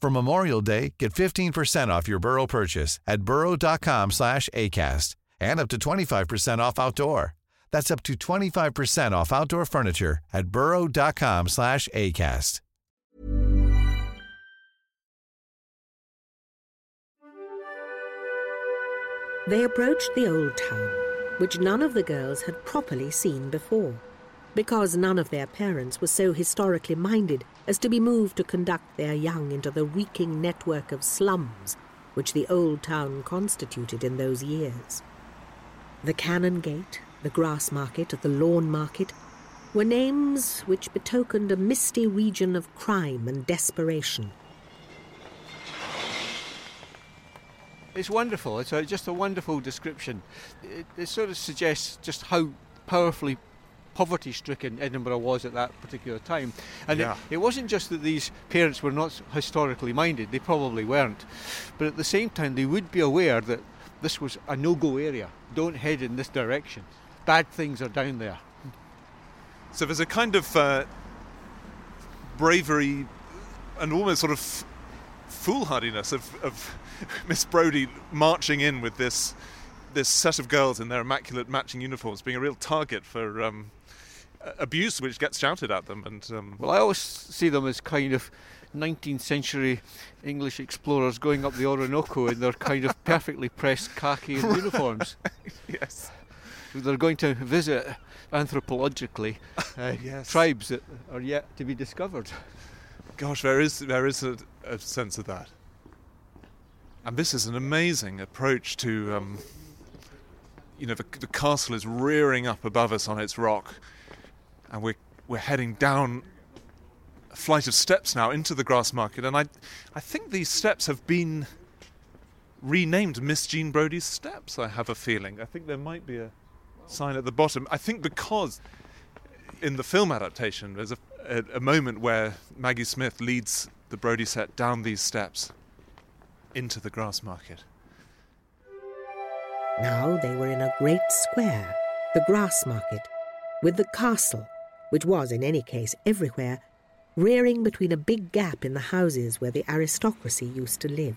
For Memorial Day, get fifteen percent off your Burrow purchase at burrow dot com slash A cast and up to twenty-five percent off outdoor. That's up to twenty-five percent off outdoor furniture at burrow dot com slash A cast. They approached the old town, which none of the girls had properly seen before, because none of their parents were so historically minded as to be moved to conduct their young into the reeking network of slums which the old town constituted in those years. The Canongate, the Grass Market, the Lawn Market, were names which betokened a misty region of crime and desperation. It's wonderful. It's just a wonderful description. It, it sort of suggests just how powerfully poverty-stricken Edinburgh was at that particular time. And yeah. it, it wasn't just that these parents were not historically minded, they probably weren't, but at the same time they would be aware that this was a no-go area. Don't head in this direction. Bad things are down there. So there's a kind of uh, bravery and almost sort of f- foolhardiness of, of Miss Brodie marching in with this this set of girls in their immaculate matching uniforms, being a real target for um, abuse which gets shouted at them. And um, well, I always see them as kind of nineteenth century English explorers going up the Orinoco in their kind of perfectly pressed khaki uniforms. Yes. They're going to visit, anthropologically, uh, yes. tribes that are yet to be discovered. Gosh, there is, there is a, a sense of that. And this is an amazing approach to... Um, You know, the, the castle is rearing up above us on its rock, and we're we're heading down a flight of steps now into the Grass Market. And I, I think these steps have been renamed Miss Jean Brodie's Steps. I have a feeling. I think there might be a sign at the bottom. I think because in the film adaptation, there's a a, a moment where Maggie Smith leads the Brodie set down these steps into the Grass Market. Now they were in a great square, the Grass Market, with the castle, which was in any case everywhere, rearing between a big gap in the houses where the aristocracy used to live.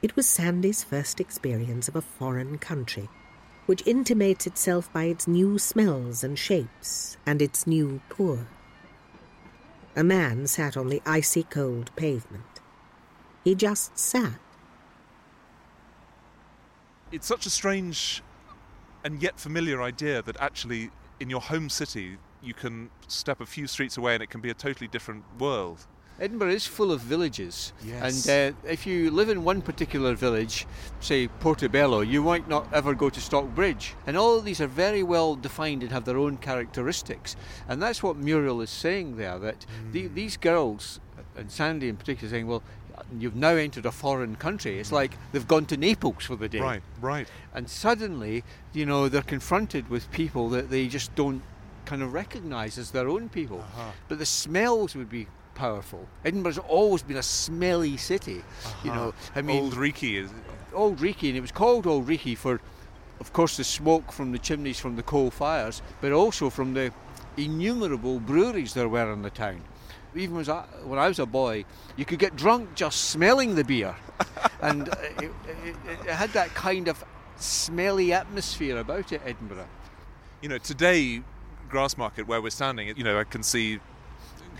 It was Sandy's first experience of a foreign country, which intimates itself by its new smells and shapes and its new poor. A man sat on the icy cold pavement. He just sat. It's such a strange and yet familiar idea that actually in your home city you can step a few streets away and it can be a totally different world. Edinburgh is full of villages. Yes. And uh, if you live in one particular village, say Portobello, you might not ever go to Stockbridge. And all of these are very well defined and have their own characteristics. And that's what Muriel is saying there, that mm. the, these girls, and Sandy in particular, saying, well, you've now entered a foreign country. It's like they've gone to Naples for the day. Right, right. And suddenly, you know, they're confronted with people that they just don't kind of recognise as their own people. Uh-huh. But the smells would be powerful. Edinburgh's always been a smelly city. Uh-huh. You know, I mean... Old Reekie. Is it? Old Reekie, and it was called Old Reekie for, of course, the smoke from the chimneys from the coal fires, but also from the innumerable breweries there were in the town. Even was I, when I was a boy, you could get drunk just smelling the beer. And it, it, it had that kind of smelly atmosphere about it, Edinburgh. You know, today, Grassmarket, where we're standing, you know, I can see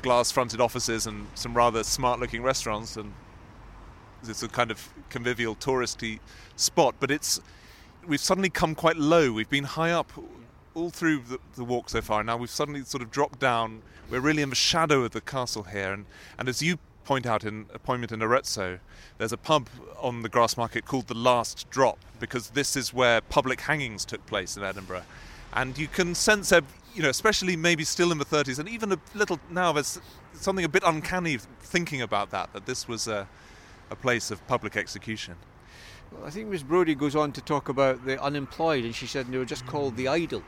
glass-fronted offices and some rather smart-looking restaurants, and it's a kind of convivial, touristy spot. But it's we've suddenly come quite low. We've been high up all through the, the walk so far. Now we've suddenly sort of dropped down. We're really in the shadow of the castle here. And, and as you point out in Appointment in Arezzo, there's a pub on the Grassmarket called The Last Drop, because this is where public hangings took place in Edinburgh. And you can sense, you know, especially maybe still in the thirties, and even a little now, there's something a bit uncanny thinking about that, that this was a, a place of public execution. Well, I think Miss Brodie goes on to talk about the unemployed, and she said they were just called the idle.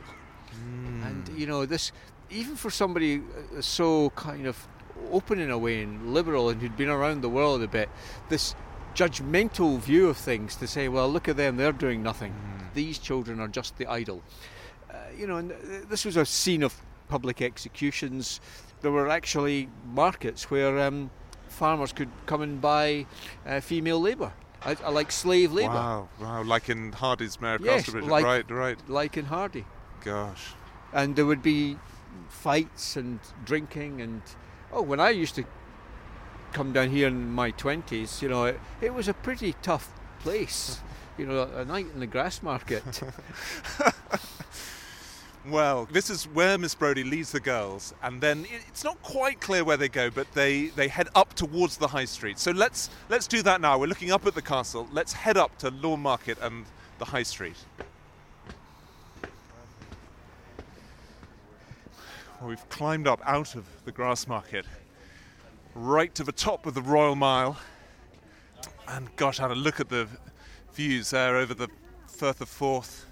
Mm. And, you know, this, even for somebody so kind of open in a way and liberal and who'd been around the world a bit, this judgmental view of things to say, well, look at them, they're doing nothing. Mm. These children are just the idle. Uh, you know, and this was a scene of public executions. There were actually markets where um, farmers could come and buy uh, female labour. I, I like slave labour. Wow, wow, like in Hardy's Mare of yes, Casterbridge, like, right, right. Like in Hardy. Gosh. And there would be fights and drinking and... Oh, when I used to come down here in my twenties, you know, it, it was a pretty tough place. You know, a night in the Grassmarket. Well, this is where Miss Brodie leads the girls, and then it's not quite clear where they go, but they, they head up towards the high street. So let's let's do that now. We're looking up at the castle. Let's head up to Lawn Market and the high street. Well, we've climbed up out of the Grassmarket, right to the top of the Royal Mile, and gosh, I had a look at the views there over the Firth of Forth.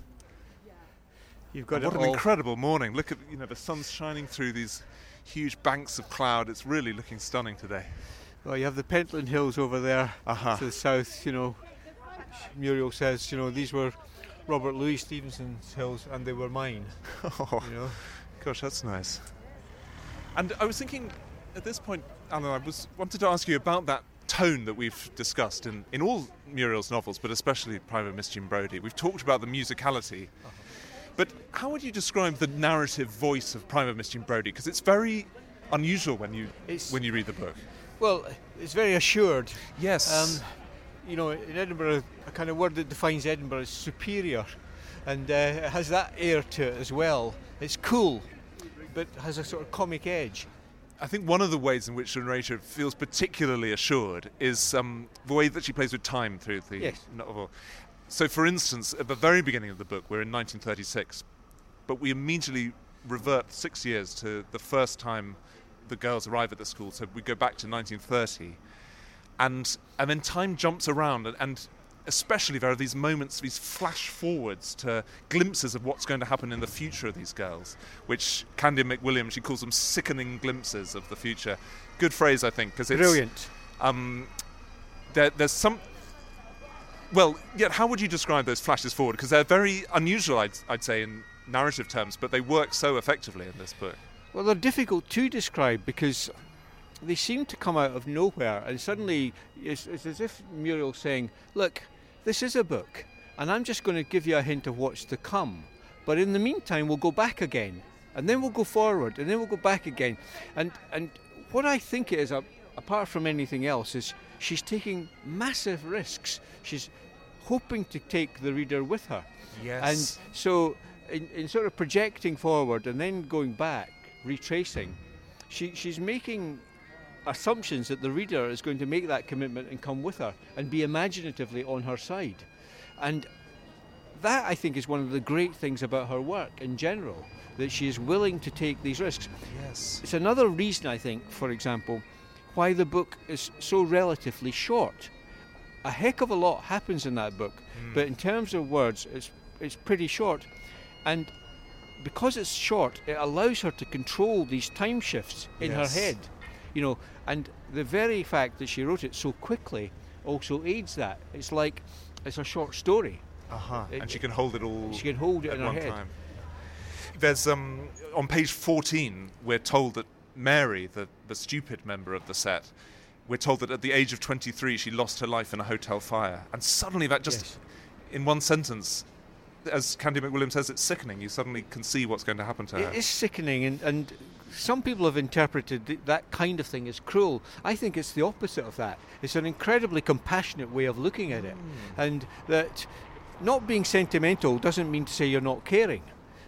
You've got what an all. Incredible morning. Look at, you know, the sun's shining through these huge banks of cloud. It's really looking stunning today. Well, you have the Pentland Hills over there uh-huh. to the south, you know. Muriel says, you know, these were Robert Louis Stevenson's hills and they were mine. Oh, you know? Gosh, that's nice. And I was thinking at this point, Alan, I was wanted to ask you about that tone that we've discussed in, in all Muriel's novels, but especially Prime of Miss Jean Brodie. We've talked about the musicality. Uh-huh. But how would you describe the narrative voice of Prime of Miss Jean Brodie? Because it's very unusual when you it's, when you read the book. Well, it's very assured. Yes. Um, you know, in Edinburgh, a kind of word that defines Edinburgh is superior. And uh, it has that air to it as well. It's cool, but has a sort of comic edge. I think one of the ways in which the narrator feels particularly assured is um, the way that she plays with time through the yes. novel. So, for instance, at the very beginning of the book, we're in nineteen thirty-six, but we immediately revert six years to the first time the girls arrive at the school. So we go back to nineteen thirty, and and then time jumps around, and, and especially there are these moments, these flash forwards to glimpses of what's going to happen in the future of these girls, which Candia McWilliam, she calls them sickening glimpses of the future. Good phrase, I think, because it's brilliant. Um, there, there's some. Well, yet how would you describe those flashes forward? Because they're very unusual, I'd, I'd say, in narrative terms, but they work so effectively in this book. Well, they're difficult to describe because they seem to come out of nowhere, and suddenly it's, it's as if Muriel's saying, look, this is a book, and I'm just going to give you a hint of what's to come. But in the meantime, we'll go back again, and then we'll go forward, and then we'll go back again. And, and what I think it is, uh, apart from anything else, is she's taking massive risks. She's hoping to take the reader with her. Yes. And so in, in sort of projecting forward and then going back, retracing, she, she's making assumptions that the reader is going to make that commitment and come with her and be imaginatively on her side. And that, I think, is one of the great things about her work in general, that she is willing to take these risks. Yes. It's another reason, I think, for example, why the book is so relatively short. A heck of a lot happens in that book, mm. but in terms of words, it's it's pretty short. And because it's short, it allows her to control these time shifts in yes. her head. You know, and the very fact that she wrote it so quickly also aids that. It's like it's a short story. Uh-huh. It, and she can hold it all. She can hold it at in her one head. Time. There's um, on page fourteen, we're told that Mary, the, the stupid member of the set, we're told that at the age of twenty-three, she lost her life in a hotel fire. And suddenly that just, yes. in one sentence, as Candia McWilliam says, it's sickening. You suddenly can see what's going to happen to it her. It is sickening, and, and some people have interpreted th- that kind of thing as cruel. I think it's the opposite of that. It's an incredibly compassionate way of looking at it. Mm. And that not being sentimental doesn't mean to say you're not caring.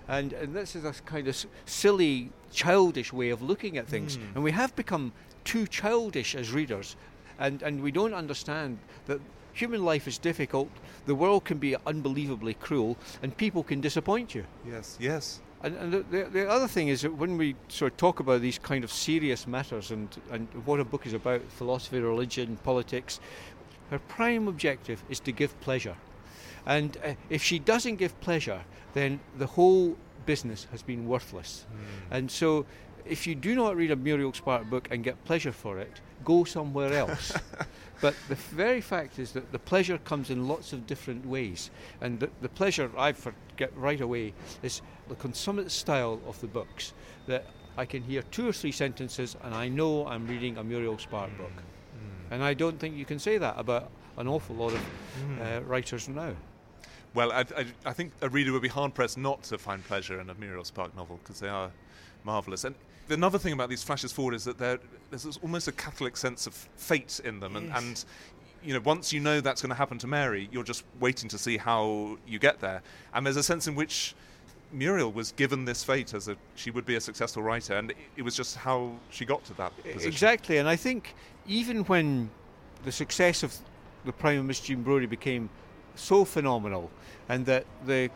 And, and this is a kind of s- silly, childish way of looking at things. Mm. And we have become too childish as readers, and, and we don't understand that human life is difficult, the world can be unbelievably cruel, and people can disappoint you. Yes, yes. And, and the, the other thing is that when we sort of talk about these kind of serious matters and, and what a book is about, philosophy, religion, politics, her prime objective is to give pleasure. And uh, if she doesn't give pleasure, then the whole business has been worthless. Mm. And so if you do not read a Muriel Spark book and get pleasure for it, go somewhere else. But the very fact is that the pleasure comes in lots of different ways. And the, the pleasure I forget right away is the consummate style of the books, that I can hear two or three sentences and I know I'm reading a Muriel Spark book. Mm. And I don't think you can say that about an awful lot of mm. uh, writers now. Well, I, I, I think a reader would be hard-pressed not to find pleasure in a Muriel Spark novel, because they are marvellous. And another thing about these flashes forward is that there's almost a Catholic sense of fate in them. Yes. And, and, you know, once you know that's going to happen to Mary, you're just waiting to see how you get there. And there's a sense in which Muriel was given this fate as a, she would be a successful writer, and it, it was just how she got to that position. Exactly. And I think even when the success of The Prime of Miss Jean Brodie became so phenomenal, and that the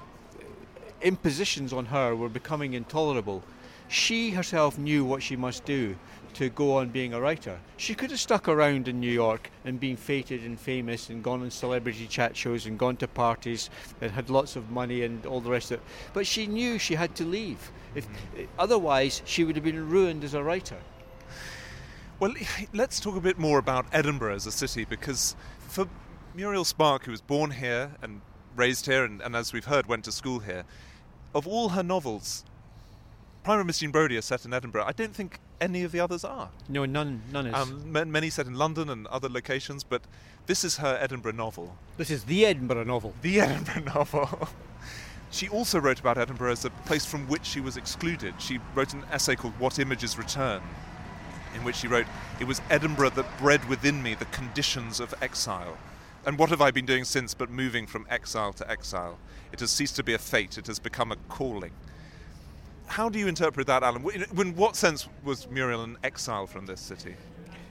impositions on her were becoming intolerable, she herself knew what she must do to go on being a writer. She could have stuck around in New York and been feted and famous and gone on celebrity chat shows and gone to parties and had lots of money and all the rest of it. But she knew she had to leave. If, otherwise, she would have been ruined as a writer. Well, let's talk a bit more about Edinburgh as a city, because for Muriel Spark, who was born here and raised here and, and, as we've heard, went to school here, of all her novels, Prime of Miss Jean Brodie is set in Edinburgh. I don't think any of the others are. No, none none is. Um, many set in London and other locations, but this is her Edinburgh novel. This is the Edinburgh novel. The Edinburgh novel. She also wrote about Edinburgh as a place from which she was excluded. She wrote an essay called What Images Return, in which she wrote, "It was Edinburgh that bred within me the conditions of exile. And what have I been doing since but moving from exile to exile? It has ceased to be a fate, it has become a calling." How do you interpret that, Alan? In what sense was Muriel an exile from this city?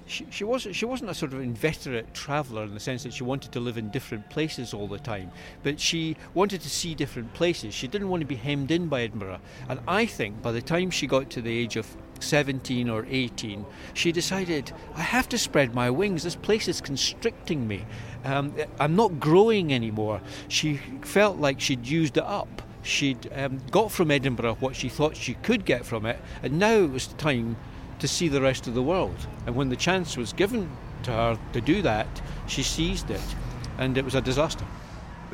She, she wasn't she wasn't a sort of inveterate traveller in the sense that she wanted to live in different places all the time, but she wanted to see different places. She didn't want to be hemmed in by Edinburgh. And I think by the time she got to the age of seventeen or eighteen, she decided, I have to spread my wings. This place is constricting me. Um, I'm not growing anymore. She felt like she'd used it up. She'd um, got from Edinburgh what she thought she could get from it, and now it was time to see the rest of the world. And when the chance was given to her to do that, she seized it, and it was a disaster.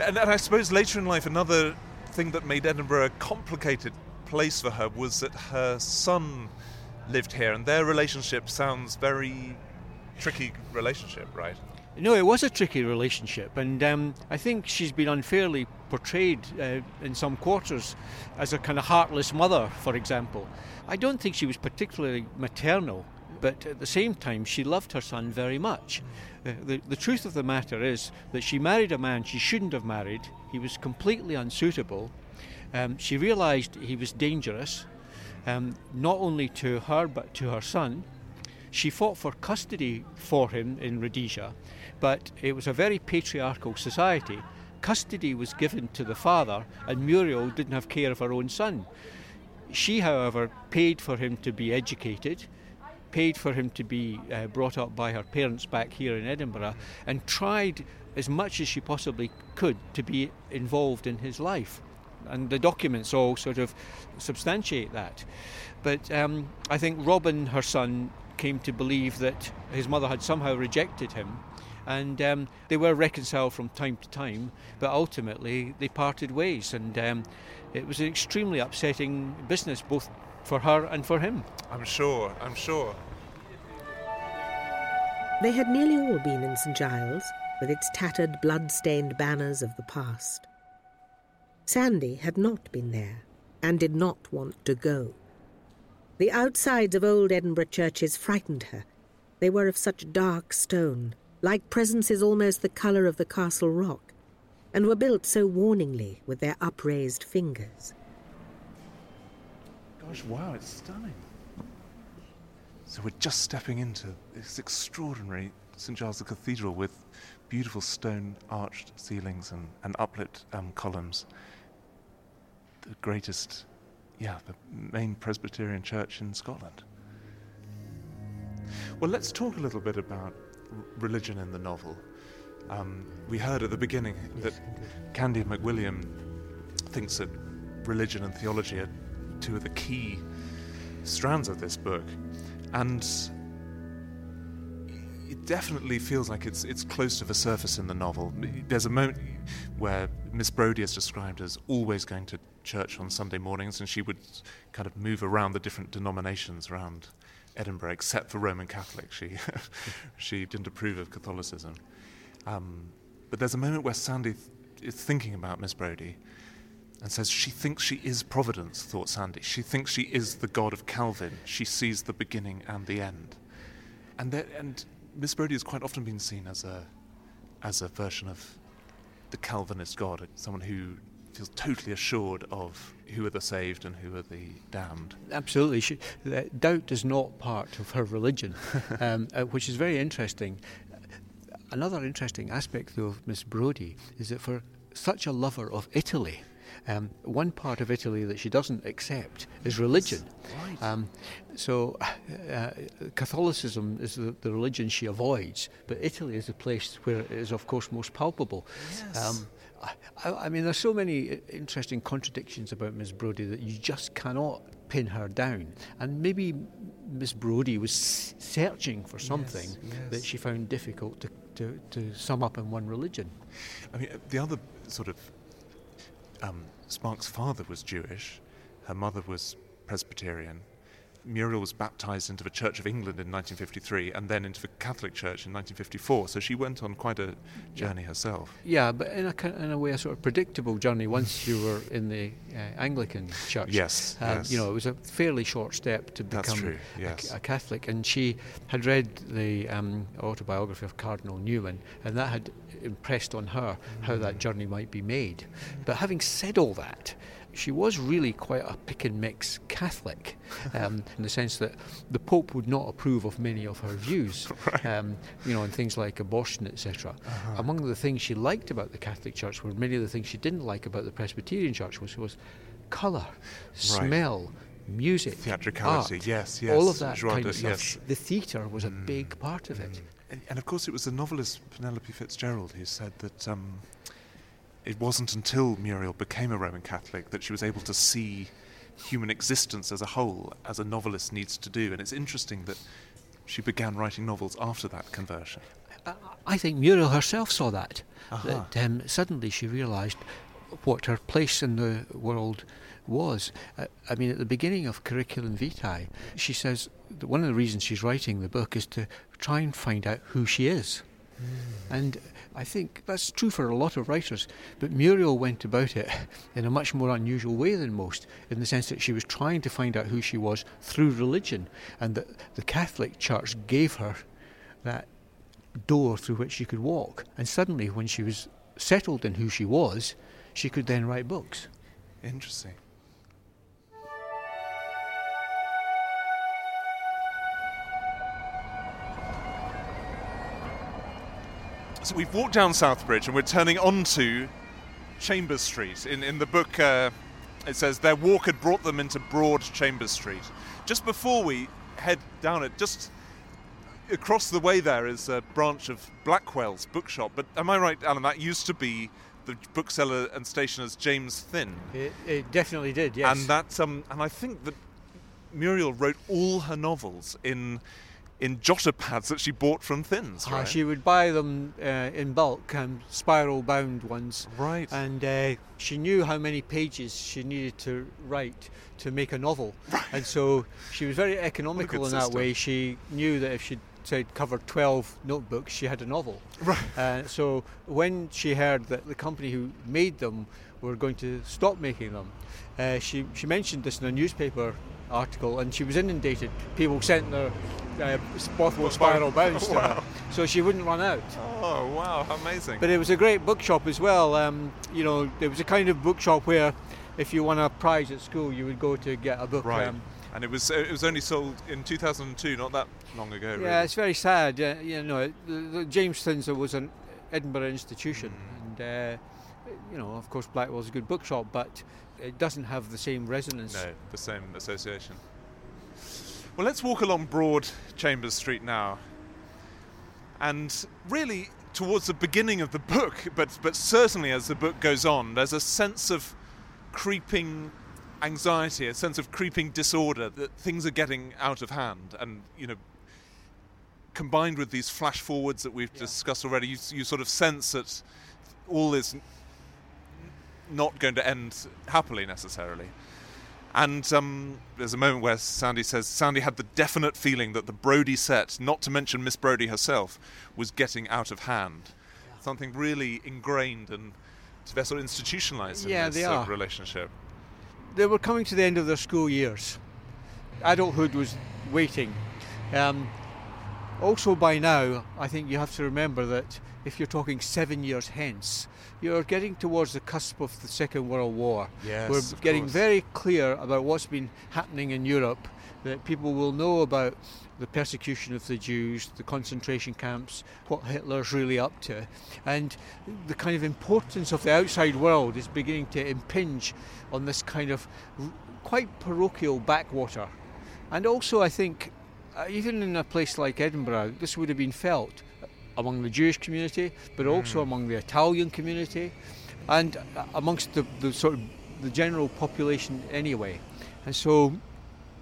And, and I suppose later in life, another thing that made Edinburgh a complicated place for her was that her son lived here, and their relationship sounds very tricky relationship, right? No, it was a tricky relationship, and um, I think she's been unfairly portrayed uh, in some quarters as a kind of heartless mother, for example. I don't think she was particularly maternal, but at the same time she loved her son very much. Uh, the, the truth of the matter is that she married a man she shouldn't have married. He was completely unsuitable. Um, she realised he was dangerous, um, not only to her but to her son. She fought for custody for him in Rhodesia, but it was a very patriarchal society. Custody was given to the father, and Muriel didn't have care of her own son. She, however, paid for him to be educated, paid for him to be uh, brought up by her parents back here in Edinburgh, and tried as much as she possibly could to be involved in his life. And the documents all sort of substantiate that. But um, I think Robin, her son, came to believe that his mother had somehow rejected him, and um, they were reconciled from time to time, but ultimately they parted ways, and um, it was an extremely upsetting business, both for her and for him. I'm sure, I'm sure. They had nearly all been in St Giles, with its tattered, blood-stained banners of the past. Sandy had not been there, and did not want to go. The outsides of old Edinburgh churches frightened her. They were of such dark stone, like presences almost the colour of the castle rock, and were built so warningly with their upraised fingers. Gosh, wow, it's stunning. So we're just stepping into this extraordinary St Giles' Cathedral with beautiful stone arched ceilings and, and uplit um, columns. The greatest, yeah, the main Presbyterian church in Scotland. Well, let's talk a little bit about r- religion in the novel. Um, we heard at the beginning that Candia McWilliam thinks that religion and theology are two of the key strands of this book, and it definitely feels like it's it's close to the surface in the novel. There's a moment where Miss Brodie is described as always going to church on Sunday mornings, and she would kind of move around the different denominations around Edinburgh, except for Roman Catholic. She she didn't approve of Catholicism. Um, but there's a moment where Sandy th- is thinking about Miss Brodie and says she thinks she is Providence, thought Sandy. She thinks she is the God of Calvin. She sees the beginning and the end. And there, and Miss Brodie has quite often been seen as a as a version of the Calvinist God, someone who feels totally assured of who are the saved and who are the damned. Absolutely. She, doubt is not part of her religion, um, which is very interesting. Another interesting aspect, though, of Miss Brodie is that for such a lover of Italy, um, one part of Italy that she doesn't accept is religion. Right. Um, so uh, Catholicism is the, the religion she avoids, but Italy is the place where it is, of course, most palpable. Yes. Um, I, I mean, there's so many interesting contradictions about Miss Brodie that you just cannot pin her down. And maybe Miss Brodie was searching for something yes, yes. that she found difficult to, to, to sum up in one religion. I mean, the other sort of... Um, Spark's father was Jewish. Her mother was Presbyterian. Muriel was baptised into the Church of England in nineteen fifty-three and then into the Catholic Church in nineteen fifty-four, so she went on quite a journey yeah. herself. Yeah, but in a, in a way a sort of predictable journey once you were in the uh, Anglican Church. Yes, uh, yes. You know, it was a fairly short step to become That's true, yes. a, a Catholic, and she had read the um, autobiography of Cardinal Newman, and that had impressed on her mm. how that journey might be made. But having said all that, she was really quite a pick-and-mix Catholic, um, in the sense that the Pope would not approve of many of her views, right. um, you know, on things like abortion, et cetera. Uh-huh. Among the things she liked about the Catholic Church were many of the things she didn't like about the Presbyterian Church, which was colour, right. smell, music, theatricality, art, yes, yes, all of that Joie kind de, of stuff. Yes. The theatre was a mm. big part of mm. it. And, and, of course, it was the novelist Penelope Fitzgerald who said that... Um, it wasn't until Muriel became a Roman Catholic that she was able to see human existence as a whole, as a novelist needs to do. And it's interesting that she began writing novels after that conversion. I think Muriel herself saw that. Uh-huh. That um, suddenly she realised what her place in the world was. Uh, I mean, at the beginning of Curriculum Vitae, she says that one of the reasons she's writing the book is to try and find out who she is. Mm. And I think that's true for a lot of writers, but Muriel went about it in a much more unusual way than most, in the sense that she was trying to find out who she was through religion, and that the Catholic Church gave her that door through which she could walk. And suddenly, when she was settled in who she was, she could then write books. Interesting. So we've walked down Southbridge and we're turning onto Chambers Street. In in the book, uh, it says their walk had brought them into broad Chambers Street. Just before we head down it, just across the way there is a branch of Blackwell's bookshop. But am I right, Alan, that used to be the bookseller and stationer's James Thin? It, it definitely did, yes. And, that's, um, and I think that Muriel wrote all her novels in in jotter pads that she bought from Thins, right? Uh, she would buy them uh, in bulk, um, spiral-bound ones. Right. And uh, she knew how many pages she needed to write to make a novel. Right. And so she was very economical in that system. way. She knew that if she'd said covered twelve notebooks, she had a novel. Right. Uh, so when she heard that the company who made them were going to stop making them, uh, she, she mentioned this in a newspaper article, and she was inundated. People sent their uh, Bothwell spiral bounds oh, to wow. her, so she wouldn't run out. Oh wow, how amazing. But it was a great bookshop as well. Um, you know, it was a kind of bookshop where if you won a prize at school, you would go to get a book. Right. Um, and it was it was only sold in two thousand two, not that long ago, really. Yeah, it's very sad. Uh, you know, it, the, the James Thins was an Edinburgh institution, mm. and uh, you know, of course, Blackwell's a good bookshop, but it doesn't have the same resonance. No, the same association. Well, let's walk along Broad Chambers Street now, and really towards the beginning of the book, but but certainly as the book goes on, there's a sense of creeping anxiety, a sense of creeping disorder that things are getting out of hand, and you know, combined with these flash forwards that we've yeah. discussed already, you, you sort of sense that all is not going to end happily necessarily. And um, there's a moment where Sandy says, Sandy had the definite feeling that the Brodie set, not to mention Miss Brodie herself, was getting out of hand. Yeah. Something really ingrained and they're sort of institutionalised in yeah, this uh, relationship. They were coming to the end of their school years. Adulthood was waiting. Um, also by now, I think you have to remember that if you're talking seven years hence, you're getting towards the cusp of the Second World War. Yes, We're getting course. very clear about what's been happening in Europe, that people will know about the persecution of the Jews, the concentration camps, what Hitler's really up to. And the kind of importance of the outside world is beginning to impinge on this kind of quite parochial backwater. And also, I think, even in a place like Edinburgh, this would have been felt among the Jewish community, but also mm. among the Italian community, and amongst the, the sort of the general population anyway. And so,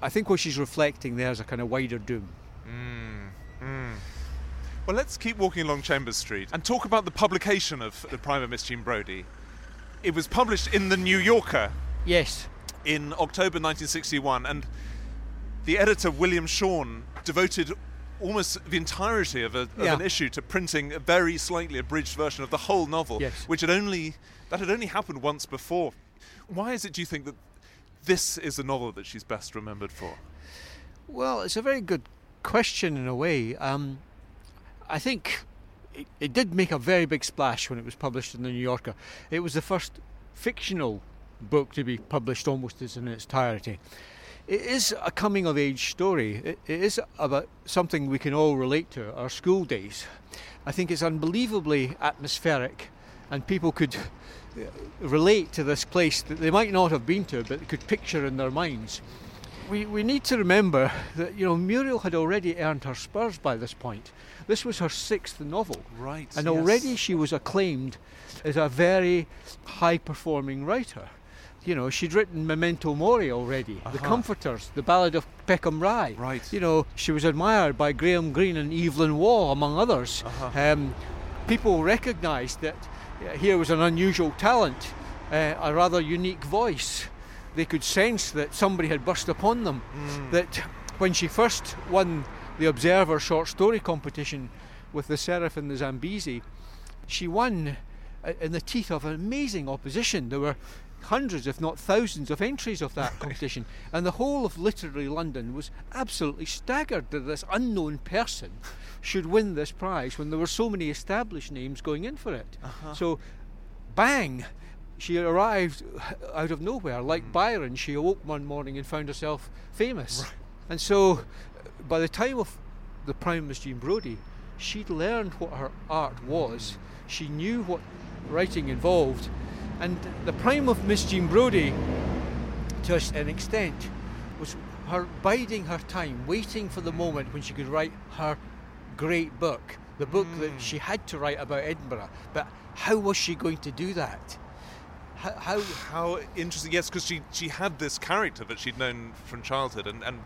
I think what she's reflecting there is a kind of wider doom. Mm. Mm. Well, let's keep walking along Chambers Street and talk about the publication of The Prime of Miss Jean Brodie. It was published in The New Yorker. Yes. In October nineteen sixty-one, and the editor William Shawn devoted almost the entirety of, a, of yeah. an issue to printing a very slightly abridged version of the whole novel, yes. which had only that had only happened once before. Why is it, do you think, that this is the novel that she's best remembered for? Well, it's a very good question in a way. Um, I think it, it did make a very big splash when it was published in The New Yorker. It was the first fictional book to be published almost as in its entirety. It is a coming-of-age story. It, it is about something we can all relate to, our school days. I think it's unbelievably atmospheric, and people could relate to this place that they might not have been to, but they could picture in their minds. We we need to remember that, you know, Muriel had already earned her spurs by this point. This was her sixth novel. Right. And yes. already she was acclaimed as a very high-performing writer. You know, she'd written Memento Mori already, uh-huh. The Comforters, The Ballad of Peckham Rye. Right. You know, she was admired by Graham Greene and Evelyn Waugh, among others. Uh-huh. Um, people recognised that here was an unusual talent, uh, a rather unique voice. They could sense that somebody had burst upon them. Mm. That when she first won the Observer short story competition with The Seraph and the Zambesi, she won in the teeth of amazing opposition. There were hundreds, if not thousands, of entries of that competition, and the whole of literary London was absolutely staggered that this unknown person should win this prize when there were so many established names going in for it. Uh-huh. So, bang, she arrived out of nowhere. Like mm. Byron, she awoke one morning and found herself famous. Right. And so, by the time of The Prime Miss Jean Brodie, she'd learned what her art was. Mm. She knew what writing involved. And The Prime of Miss Jean Brodie, to an extent, was her biding her time, waiting for the moment when she could write her great book, the book mm. that she had to write about Edinburgh. But how was she going to do that? How how, how interesting, yes, because she, she had this character that she'd known from childhood, and, and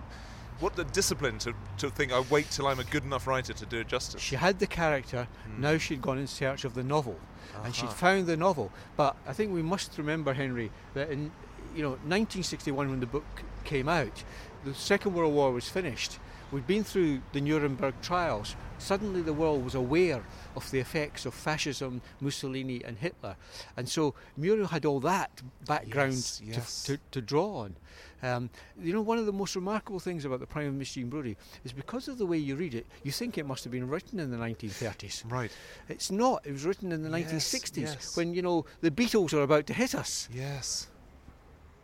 what the discipline to, to think, I wait till I'm a good enough writer to do it justice. She had the character, mm. now she'd gone in search of the novel, uh-huh. and she'd found the novel. But I think we must remember, Henry, that in you know nineteen sixty-one, when the book came out, the Second World War was finished. We'd been through the Nuremberg trials. Suddenly the world was aware of the effects of fascism, Mussolini and Hitler. And so Muriel had all that background yes, yes. To, to, to draw on. Um, you know, one of the most remarkable things about The Prime of Miss Jean Brodie is because of the way you read it, you think it must have been written in the nineteen thirties. Right. It's not. It was written in the yes, nineteen sixties yes. when, you know, the Beatles are about to hit us. Yes.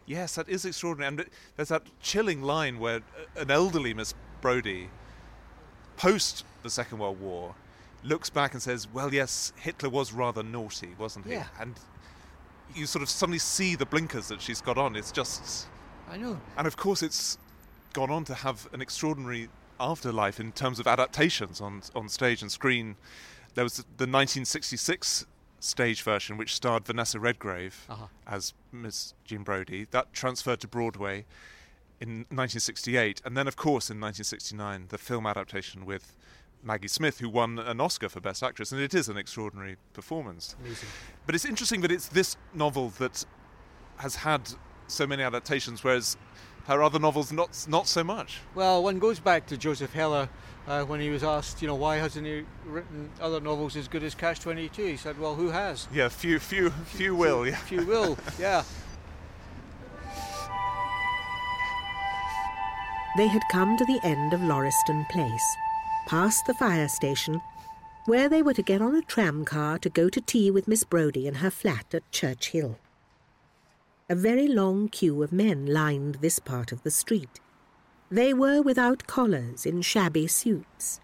Yes, that is extraordinary. And there's that chilling line where an elderly Miss Brodie, post the Second World War, looks back and says, well, yes, Hitler was rather naughty, wasn't he? Yeah. And you sort of suddenly see the blinkers that she's got on. It's just... I know. And of course it's gone on to have an extraordinary afterlife in terms of adaptations on, on stage and screen. There was the nineteen sixty-six stage version, which starred Vanessa Redgrave uh-huh. as Miss Jean Brodie. That transferred to Broadway in nineteen sixty-eight, and then of course in nineteen sixty-nine the film adaptation with Maggie Smith, who won an Oscar for Best Actress, and it is an extraordinary performance. Amazing. But it's interesting that it's this novel that has had so many adaptations, whereas her other novels not not so much. Well, one goes back to Joseph Heller uh, when he was asked, you know, why hasn't he written other novels as good as Catch twenty-two? He said, well, who has? Yeah, few, few, few, few will. Yeah. Few will, yeah. They had come to the end of Lauriston Place, past the fire station, where they were to get on a tramcar to go to tea with Miss Brodie in her flat at Church Hill. A very long queue of men lined this part of the street. They were without collars, in shabby suits.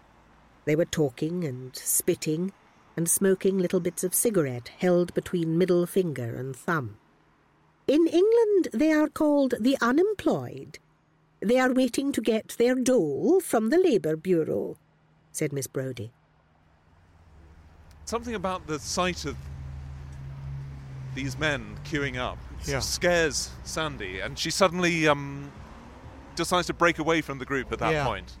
They were talking and spitting and smoking little bits of cigarette held between middle finger and thumb. In England they are called the unemployed. They are waiting to get their dole from the Labour Bureau, said Miss Brodie. Something about the sight of these men queuing up yeah. scares Sandy, and she suddenly um, decides to break away from the group at that yeah. point.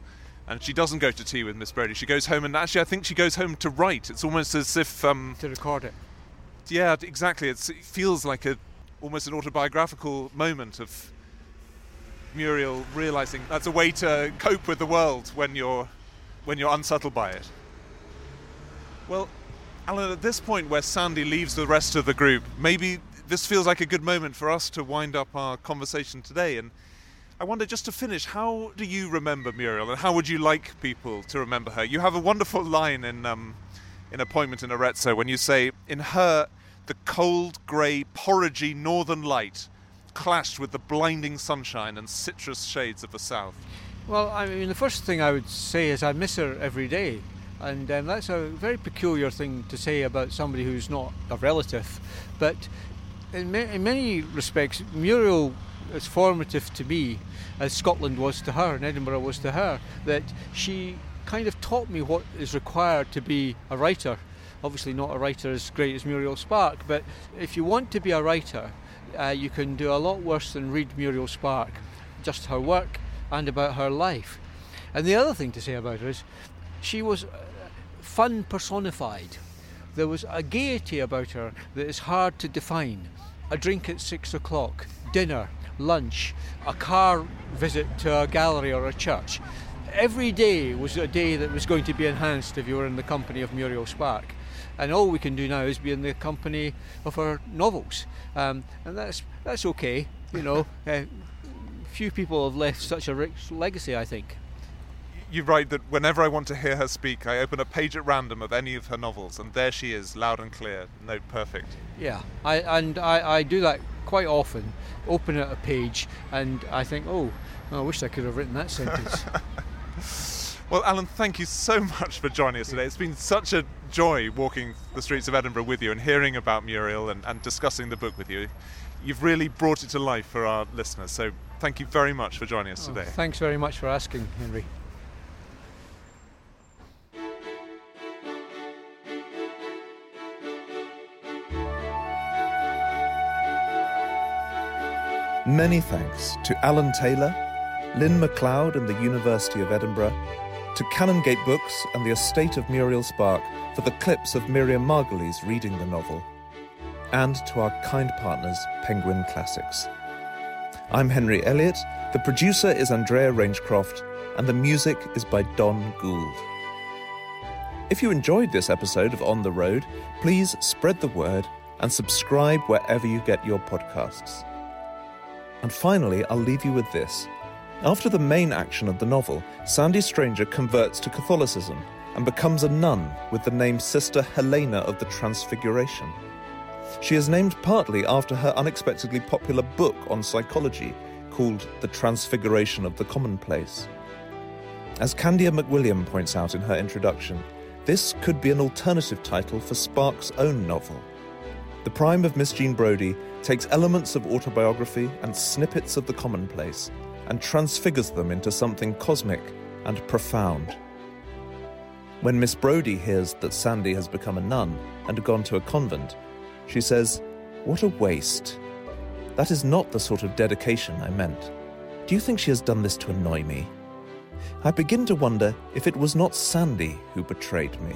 And she doesn't go to tea with Miss Brodie. She goes home, and actually I think she goes home to write. It's almost as if... Um, to record it. Yeah, exactly. It's, it feels like a almost an autobiographical moment of... Muriel realising that's a way to cope with the world when you're when you're unsettled by it. Well, Alan, at this point where Sandy leaves the rest of the group, maybe this feels like a good moment for us to wind up our conversation today. And I wonder, just to finish, how do you remember Muriel, and how would you like people to remember her? You have a wonderful line in um, in Appointment in Arezzo when you say, in her, the cold, grey, porridgey northern light clashed with the blinding sunshine and citrus shades of the south. Well, I mean, the first thing I would say is I miss her every day, and um, that's a very peculiar thing to say about somebody who's not a relative. But in, ma- in many respects, Muriel is formative to me, as Scotland was to her and Edinburgh was to her, that she kind of taught me what is required to be a writer. Obviously not a writer as great as Muriel Spark, but if you want to be a writer, Uh, you can do a lot worse than read Muriel Spark, just her work and about her life. And the other thing to say about her is she was fun personified. There was a gaiety about her that is hard to define. A drink at six o'clock, dinner, lunch, a car visit to a gallery or a church. Every day was a day that was going to be enhanced if you were in the company of Muriel Spark. And all we can do now is be in the company of her novels, um, and that's that's okay. You know, uh, few people have left such a rich legacy, I think. You write that whenever I want to hear her speak, I open a page at random of any of her novels, and there she is, loud and clear, note perfect. Yeah, I and I, I do that quite often. Open at a page, and I think, oh, I wish I could have written that sentence. Well, Alan, thank you so much for joining us today. It's been such a joy walking the streets of Edinburgh with you and hearing about Muriel and, and discussing the book with you. You've really brought it to life for our listeners, so thank you very much for joining us oh, today. Thanks very much for asking, Henry. Many thanks to Alan Taylor, Lynn MacLeod and the University of Edinburgh, to Canongate Books and the estate of Muriel Spark for the clips of Miriam Margolyes reading the novel, and to our kind partners, Penguin Classics. I'm Henry Elliott, the producer is Andrea Rangecroft, and the music is by Don Gould. If you enjoyed this episode of On the Road, please spread the word and subscribe wherever you get your podcasts. And finally, I'll leave you with this. After the main action of the novel, Sandy Stranger converts to Catholicism and becomes a nun with the name Sister Helena of the Transfiguration. She is named partly after her unexpectedly popular book on psychology called The Transfiguration of the Commonplace. As Candia McWilliam points out in her introduction, this could be an alternative title for Spark's own novel. The Prime of Miss Jean Brodie takes elements of autobiography and snippets of the commonplace and transfigures them into something cosmic and profound. When Miss Brodie hears that Sandy has become a nun and gone to a convent, she says, "What a waste. That is not the sort of dedication I meant. Do you think she has done this to annoy me? I begin to wonder if it was not Sandy who betrayed me."